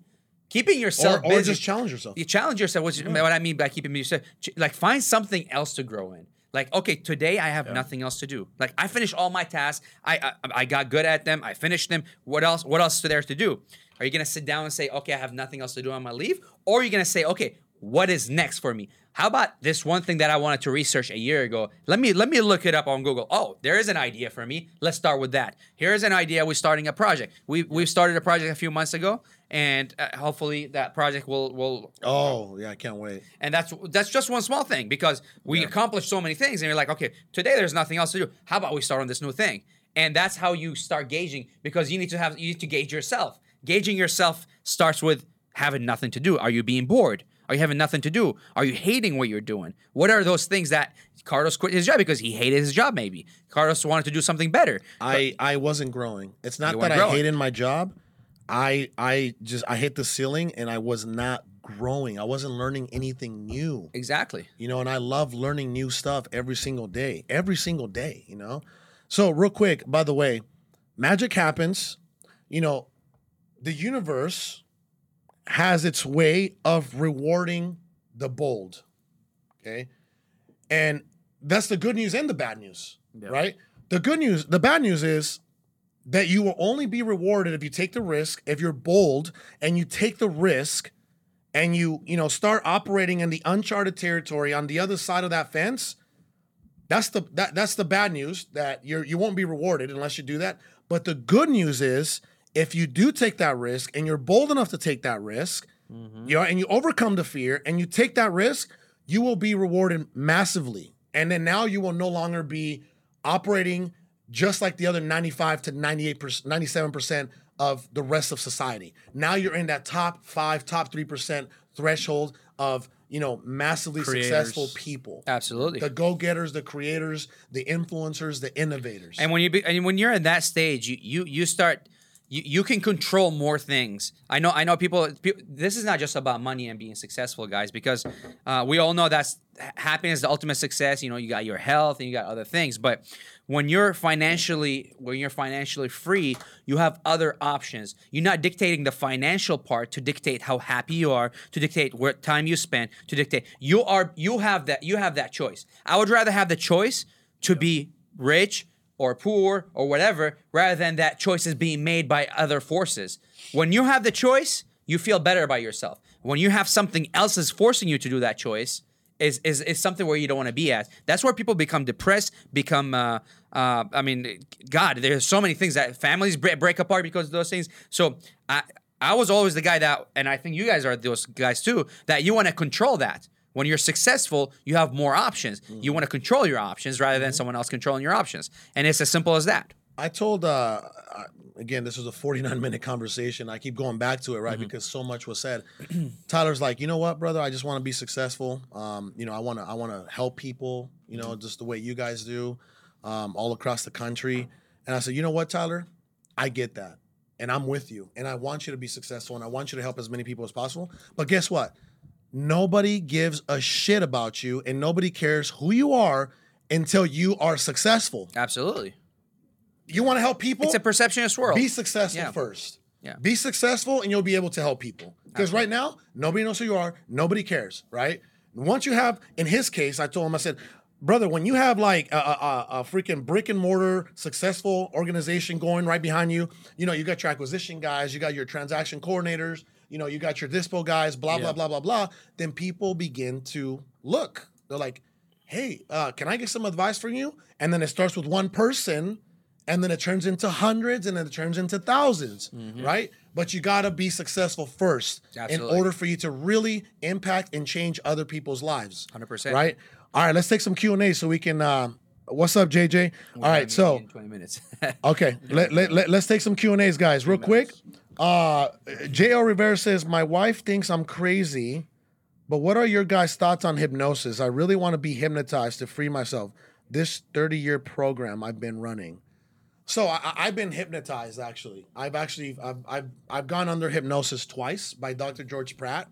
Keeping yourself busy. Or just challenge yourself. You challenge yourself, which is what I mean by keeping yourself. Like, find something else to grow in. Like, okay, today I have nothing else to do. Like, I finished all my tasks. I got good at them. I finished them. What else is there to do? Are you going to sit down and say, okay, I have nothing else to do on my leave? Or are you going to say, okay, what is next for me? How about this one thing that I wanted to research a year ago? Let me look it up on Google. Oh, there is an idea for me. Let's start with that. Here's an idea. We're starting a project. We started a project a few months ago. And hopefully that project will. Oh yeah, I can't wait. And that's just one small thing because we accomplished so many things, and you're like, okay, today there's nothing else to do. How about we start on this new thing? And that's how you start gauging because you need to gauge yourself. Gauging yourself starts with having nothing to do. Are you being bored? Are you having nothing to do? Are you hating what you're doing? What are those things that Carlos quit his job because he hated his job? Maybe Carlos wanted to do something better. I wasn't growing. It's not that I hated my job. I hit the ceiling and I was not growing. I wasn't learning anything new. Exactly. And I love learning new stuff every single day, So real quick, by the way, magic happens. The universe has its way of rewarding the bold, okay? And that's the good news and the bad news, right? The good news, the bad news is that you will only be rewarded if you take the risk, if you're bold and you take the risk and you know, start operating in the uncharted territory on the other side of that fence. That's the bad news, that you won't be rewarded unless you do that. But the good news is, if you do take that risk and you're bold enough to take that risk, you know, and you overcome the fear and you take that risk, you will be rewarded massively. And then now you will no longer be operating just like the other 95 to 98%, 97% of the rest of society. Now you're in that top 5, top 3% threshold of, you know, massively successful people. Absolutely. The go-getters, the creators, the influencers, the innovators. And when you're in that stage, you start... You can control more things. I know people, this is not just about money and being successful, guys, because we all know that's happiness, the ultimate success. You know, you got your health and you got other things. But when you're financially free, you have other options. You're not dictating the financial part to dictate how happy you are, to dictate what time you spend, to dictate. You have that choice. I would rather have the choice to be rich or poor or whatever, rather than that choice is being made by other forces. When you have the choice, you feel better about yourself. When you have something else is forcing you to do that choice, is something where you don't want to be at. That's where people become depressed, God, there's so many things that families break apart because of those things. So I was always the guy that, and I think you guys are those guys too, that you want to control that. When you're successful, you have more options. Mm-hmm. You want to control your options rather than someone else controlling your options. And it's as simple as that. I told, again, this was a 49-minute conversation. I keep going back to it, right? Mm-hmm. Because so much was said. Tyler's like, you know what, brother? I just want to be successful. You know, I want to help people, you know, just the way you guys do, all across the country. And I said, you know what, Tyler? I get that. And I'm with you. And I want you to be successful. And I want you to help as many people as possible. But guess what? Nobody gives a shit about you and nobody cares who you are until you are successful. Absolutely. You want to help people? It's a perceptionist world. Be successful first. Yeah. Be successful and you'll be able to help people. Because right now, nobody knows who you are. Nobody cares, right? Once you have, in his case, I told him, I said, brother, when you have like a freaking brick and mortar successful organization going right behind you, you know, you got your acquisition guys, you got your transaction coordinators, you know, you got your dispo guys, blah, blah, blah, blah, blah. Then people begin to look. They're like, hey, can I get some advice from you? And then it starts with one person, and then it turns into hundreds, and then it turns into thousands, right? But you got to be successful first in order for you to really impact and change other people's lives. 100%. Right? All right, let's take some Q&A so we can... what's up, JJ? All right, so... 20 minutes. Okay, let's take some Q&As, guys, real quick. J.O. Rivera says, my wife thinks I'm crazy, but what are your guys' thoughts on hypnosis? I really want to be hypnotized to free myself. This 30-year program I've been running. So I've been hypnotized, actually. I've gone under hypnosis twice by Dr. George Pratt.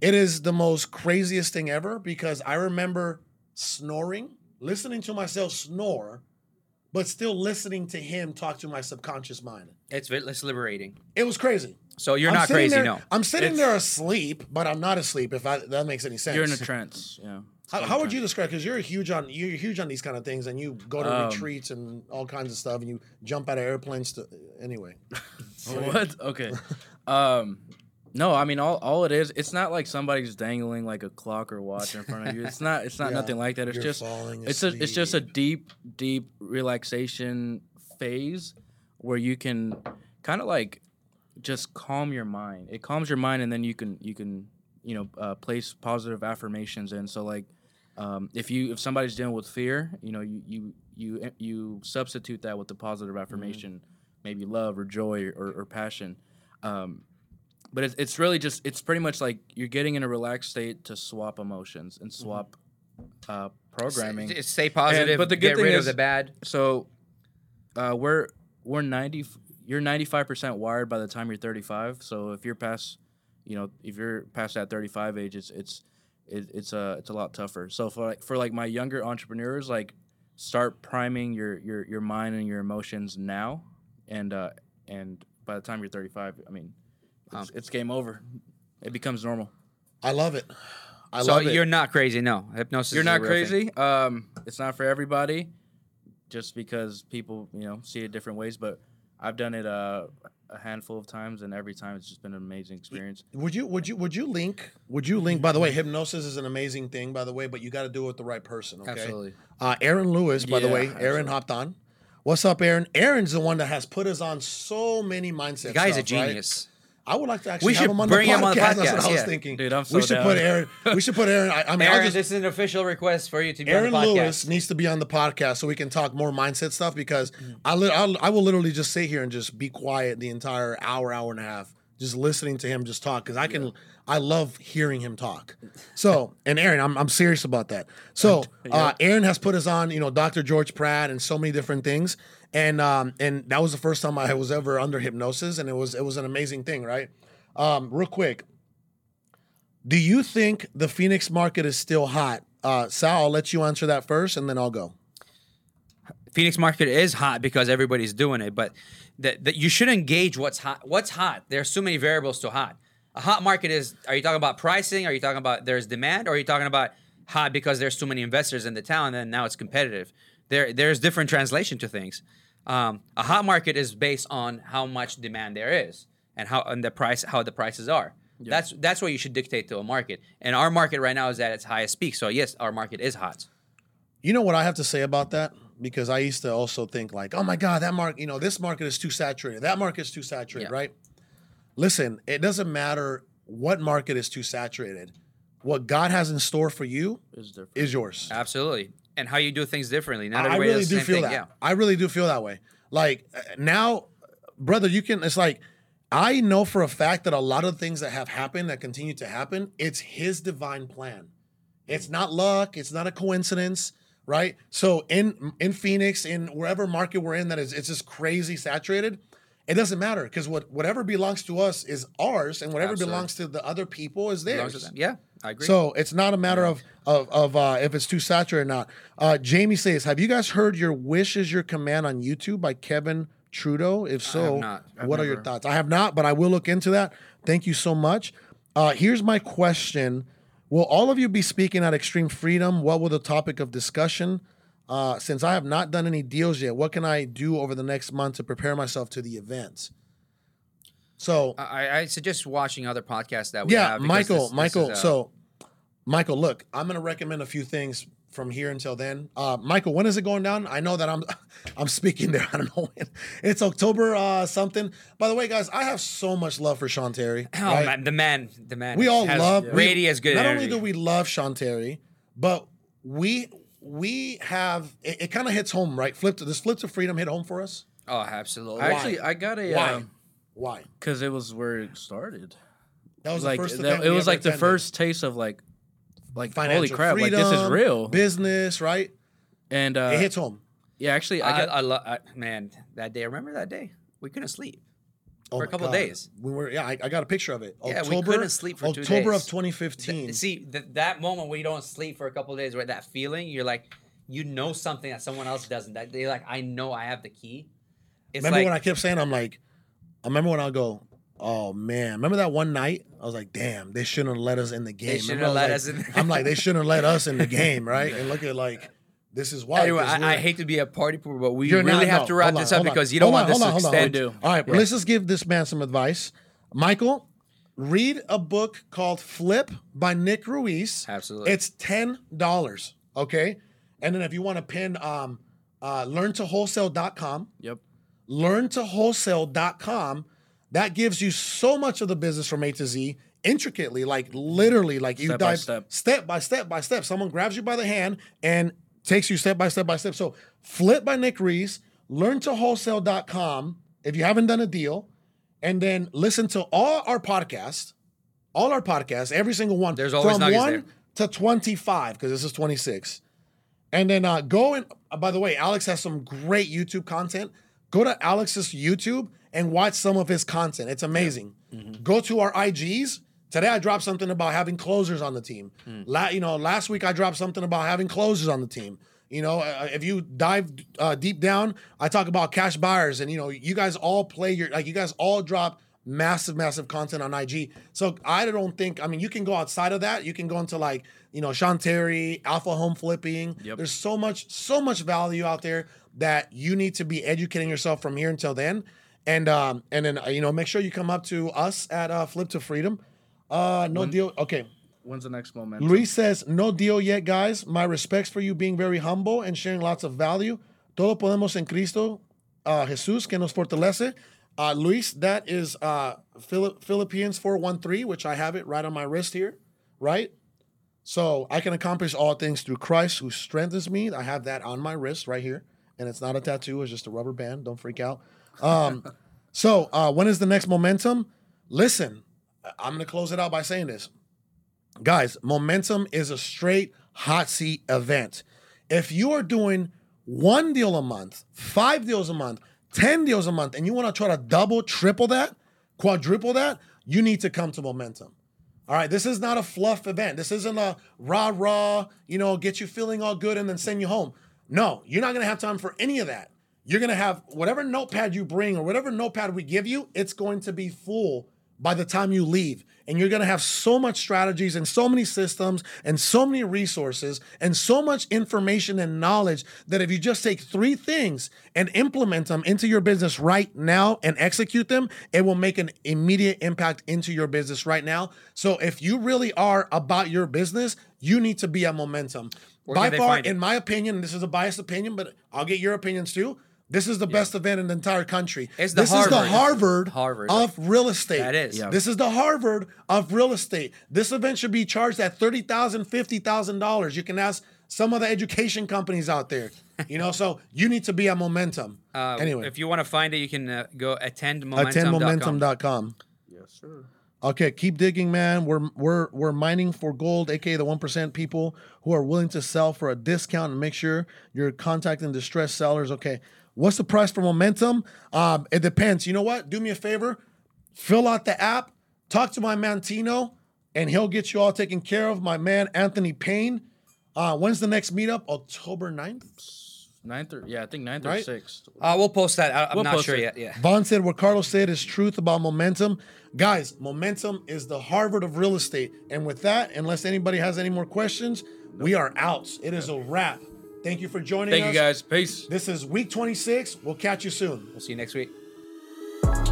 It is the most craziest thing ever because I remember snoring, listening to myself snore, but still listening to him talk to my subconscious mind. It's liberating. It was crazy. So you're not crazy, no. I'm sitting there asleep, but I'm not asleep, if that makes any sense. You're in a trance, yeah. How would you describe, because you're huge on these kind of things, and you go to retreats and all kinds of stuff, and you jump out of airplanes to, anyway. What? Okay. No, I mean, all it is, it's not like somebody's dangling like a clock or watch in front of you. It's not nothing like that. It's you're just falling asleep. It's just a deep, deep relaxation phase where you can kind of like just calm your mind. It calms your mind, and then you can place positive affirmations in. So like if somebody's dealing with fear, you know, you substitute that with the positive affirmation, maybe love or joy or passion. But it's really just, it's pretty much like you're getting in a relaxed state to swap emotions and swap programming. Stay positive, but the good get thing rid is, of the bad. So you're 95% wired by the time you're 35. So if you're past that 35 age, it's a lot tougher. So for my younger entrepreneurs, like start priming your mind and your emotions now, and by the time you're 35, I mean. It's game over. It becomes normal. I love it. I love it. You're not crazy, no. Hypnosis. You're not is a real crazy. Thing. It's not for everybody, just because people, you know, see it different ways. But I've done it a handful of times, and every time it's just been an amazing experience. Would you link? By the way, hypnosis is an amazing thing. By the way, but you got to do it with the right person. Okay. Absolutely. Aaron Lewis. By the way, Aaron hopped on. What's up, Aaron? Aaron's the one that has put us on so many mindsets. The guy's a genius. Right? I would like to actually have him on the podcast. That's what I was thinking. Dude, I'm so down. We should put Aaron. Aaron, this is an official request for you to be on the podcast. Aaron Lewis needs to be on the podcast so we can talk more mindset stuff, because I will literally just sit here and just be quiet the entire hour and a half, just listening to him just talk, because I love hearing him talk. So, and Aaron, I'm serious about that. So, Aaron has put us on, you know, Dr. George Pratt and so many different things. And that was the first time I was ever under hypnosis, and it was an amazing thing, right? Real quick, do you think the Phoenix market is still hot? Sal, I'll let you answer that first, and then I'll go. Phoenix market is hot because everybody's doing it, but that you should engage what's hot. What's hot? There's so many variables to hot. A hot market is, are you talking about pricing? Are you talking about there's demand? Or are you talking about hot because there's too many investors in the town and now it's competitive? There's different translation to things. A hot market is based on how much demand there is and how the prices are. Yep. That's what you should dictate to a market. And our market right now is at its highest peak. So yes, our market is hot. You know what I have to say about that? Because I used to also think like, oh my God, that market, you know, this market is too saturated. That market is too saturated, yeah. Right? Listen, it doesn't matter what market is too saturated. What God has in store for you is yours. Absolutely. And how you do things differently. Not everybody really does the same thing. Yeah. I really do feel that way. Like now, brother, it's like, I know for a fact that a lot of things that have happened, that continue to happen, it's his divine plan. It's not luck. It's not a coincidence, right? So in Phoenix, in wherever market we're in, it's just crazy saturated. It doesn't matter, because whatever belongs to us is ours, and whatever belongs to the other people is theirs. Yeah, I agree. So it's not a matter of if it's too saturated or not. Jamie says, have you guys heard Your Wish Is Your Command on YouTube by Kevin Trudeau? If so, what are your thoughts? I have not, but I will look into that. Thank you so much. Here's my question. Will all of you be speaking at Extreme Freedom? What will the topic of discussion be? Since I have not done any deals yet, what can I do over the next month to prepare myself to the event? So I suggest watching other podcasts that we have. Michael, look, I'm going to recommend a few things from here until then. Michael, when is it going down? I know that I'm speaking there. I don't know when. It's October something. By the way, guys, I have so much love for Sean Terry. Oh, right? Man, the man. We all love. Brady has good energy. Not only do we love Sean Terry, but we have it kind of hits home, right? Flip to Freedom hit home for us. Oh, absolutely. Why? Actually, I got a why? Because it was where it started. That was like the first event. It was like the first taste of like holy crap, freedom, like this is real business, right? And it hits home. Yeah, actually, that day. I remember that day. We couldn't sleep for a couple of days. We were I got a picture of it. October, we couldn't sleep for 2 days. October of 2015. That moment where you don't sleep for a couple of days, where that feeling, you're like, you know something that someone else doesn't. That they're like, I know I have the key. It's remember like, when I kept saying, I'm like, I remember when I'll go, oh man, remember that one night? I was like, damn, they shouldn't have let us in the game. They shouldn't have let us in the game. I'm like, they shouldn't have let us in the game, right? And look at like, this is why. Anyway, I hate to be a party pooper, but we really have to wrap this up because you don't want this to extend. All right, let's just give this man some advice. Michael, read a book called Flip by Nick Ruiz. Absolutely. It's $10, okay? And then if you want to pin learntowholesale.com. Yep. Learntowholesale.com. That gives you so much of the business from A to Z. Intricately, like literally, like you dive step by step. Someone grabs you by the hand and takes you step by step by step. So Flip by Nick Reese, learntoWholesale.com if you haven't done a deal, and then listen to all our podcasts, every single one. There's always from 1 to 25, because this is 26. And then go and, by the way, Alex has some great YouTube content. Go to Alex's YouTube and watch some of his content. It's amazing. Yeah. Mm-hmm. Go to our IGs. Today I dropped something about having closers on the team. Last week I dropped something about having closers on the team. You know, if you dive deep down, I talk about cash buyers, and you guys all drop massive content on IG. So I don't think, I mean, you can go outside of that. You can go into like, you know, Sean Terry, alpha home flipping. Yep. There's so much value out there that you need to be educating yourself from here until then. And then, you know, make sure you come up to us at Flip to Freedom. No deal. Okay. When's the next Momentum? Luis says, no deal yet, guys. My respects for you being very humble and sharing lots of value. Todo podemos en Cristo, Jesús, que nos fortalece. Luis, that is Philippians 4:13, which I have it right on my wrist here, right? So I can accomplish all things through Christ who strengthens me. I have that on my wrist right here. And it's not a tattoo. It's just a rubber band. Don't freak out. So when is the next Momentum? Listen, I'm going to close it out by saying this. Guys, Momentum is a straight hot seat event. If you are doing 1 deal a month, 5 deals a month, 10 deals a month, and you want to try to double, triple that, quadruple that, you need to come to Momentum. All right, this is not a fluff event. This isn't a rah-rah, you know, get you feeling all good and then send you home. No, you're not going to have time for any of that. You're going to have whatever notepad you bring or whatever notepad we give you, it's going to be full by the time you leave. And you're going to have so much strategies and so many systems and so many resources and so much information and knowledge that if you just take 3 things and implement them into your business right now and execute them, it will make an immediate impact into your business right now. So if you really are about your business, you need to be at Momentum. By far, in my opinion, this is a biased opinion, but I'll get your opinions too. This is the best event in the entire country. This is the Harvard of real estate. That is. Yep. This is the Harvard of real estate. This event should be charged at $30,000, $50,000. You can ask some of the education companies out there. You know, so you need to be at Momentum. Anyway. If you want to find it, you can go attend Momentum.com. Attendmomentum.com. Yes, sir. Okay, keep digging, man. We're mining for gold, aka the 1% people who are willing to sell for a discount, and make sure you're contacting distressed sellers. Okay, what's the price for Momentum? It depends. You know what? Do me a favor, fill out the app, talk to my man Tino, and he'll get you all taken care of. My man Anthony Payne. When's the next meetup? October 9th. 9th or, yeah, I think 9th right? or 6th. We'll post that. I'm not sure yet. Yeah. Vaughn said what Carlos said is truth about Momentum. Guys, Momentum is the Harvard of real estate. And with that, unless anybody has any more questions, we are out. It is a wrap. Thank you for joining us. Thank you, guys. Peace. This is week 26. We'll catch you soon. We'll see you next week.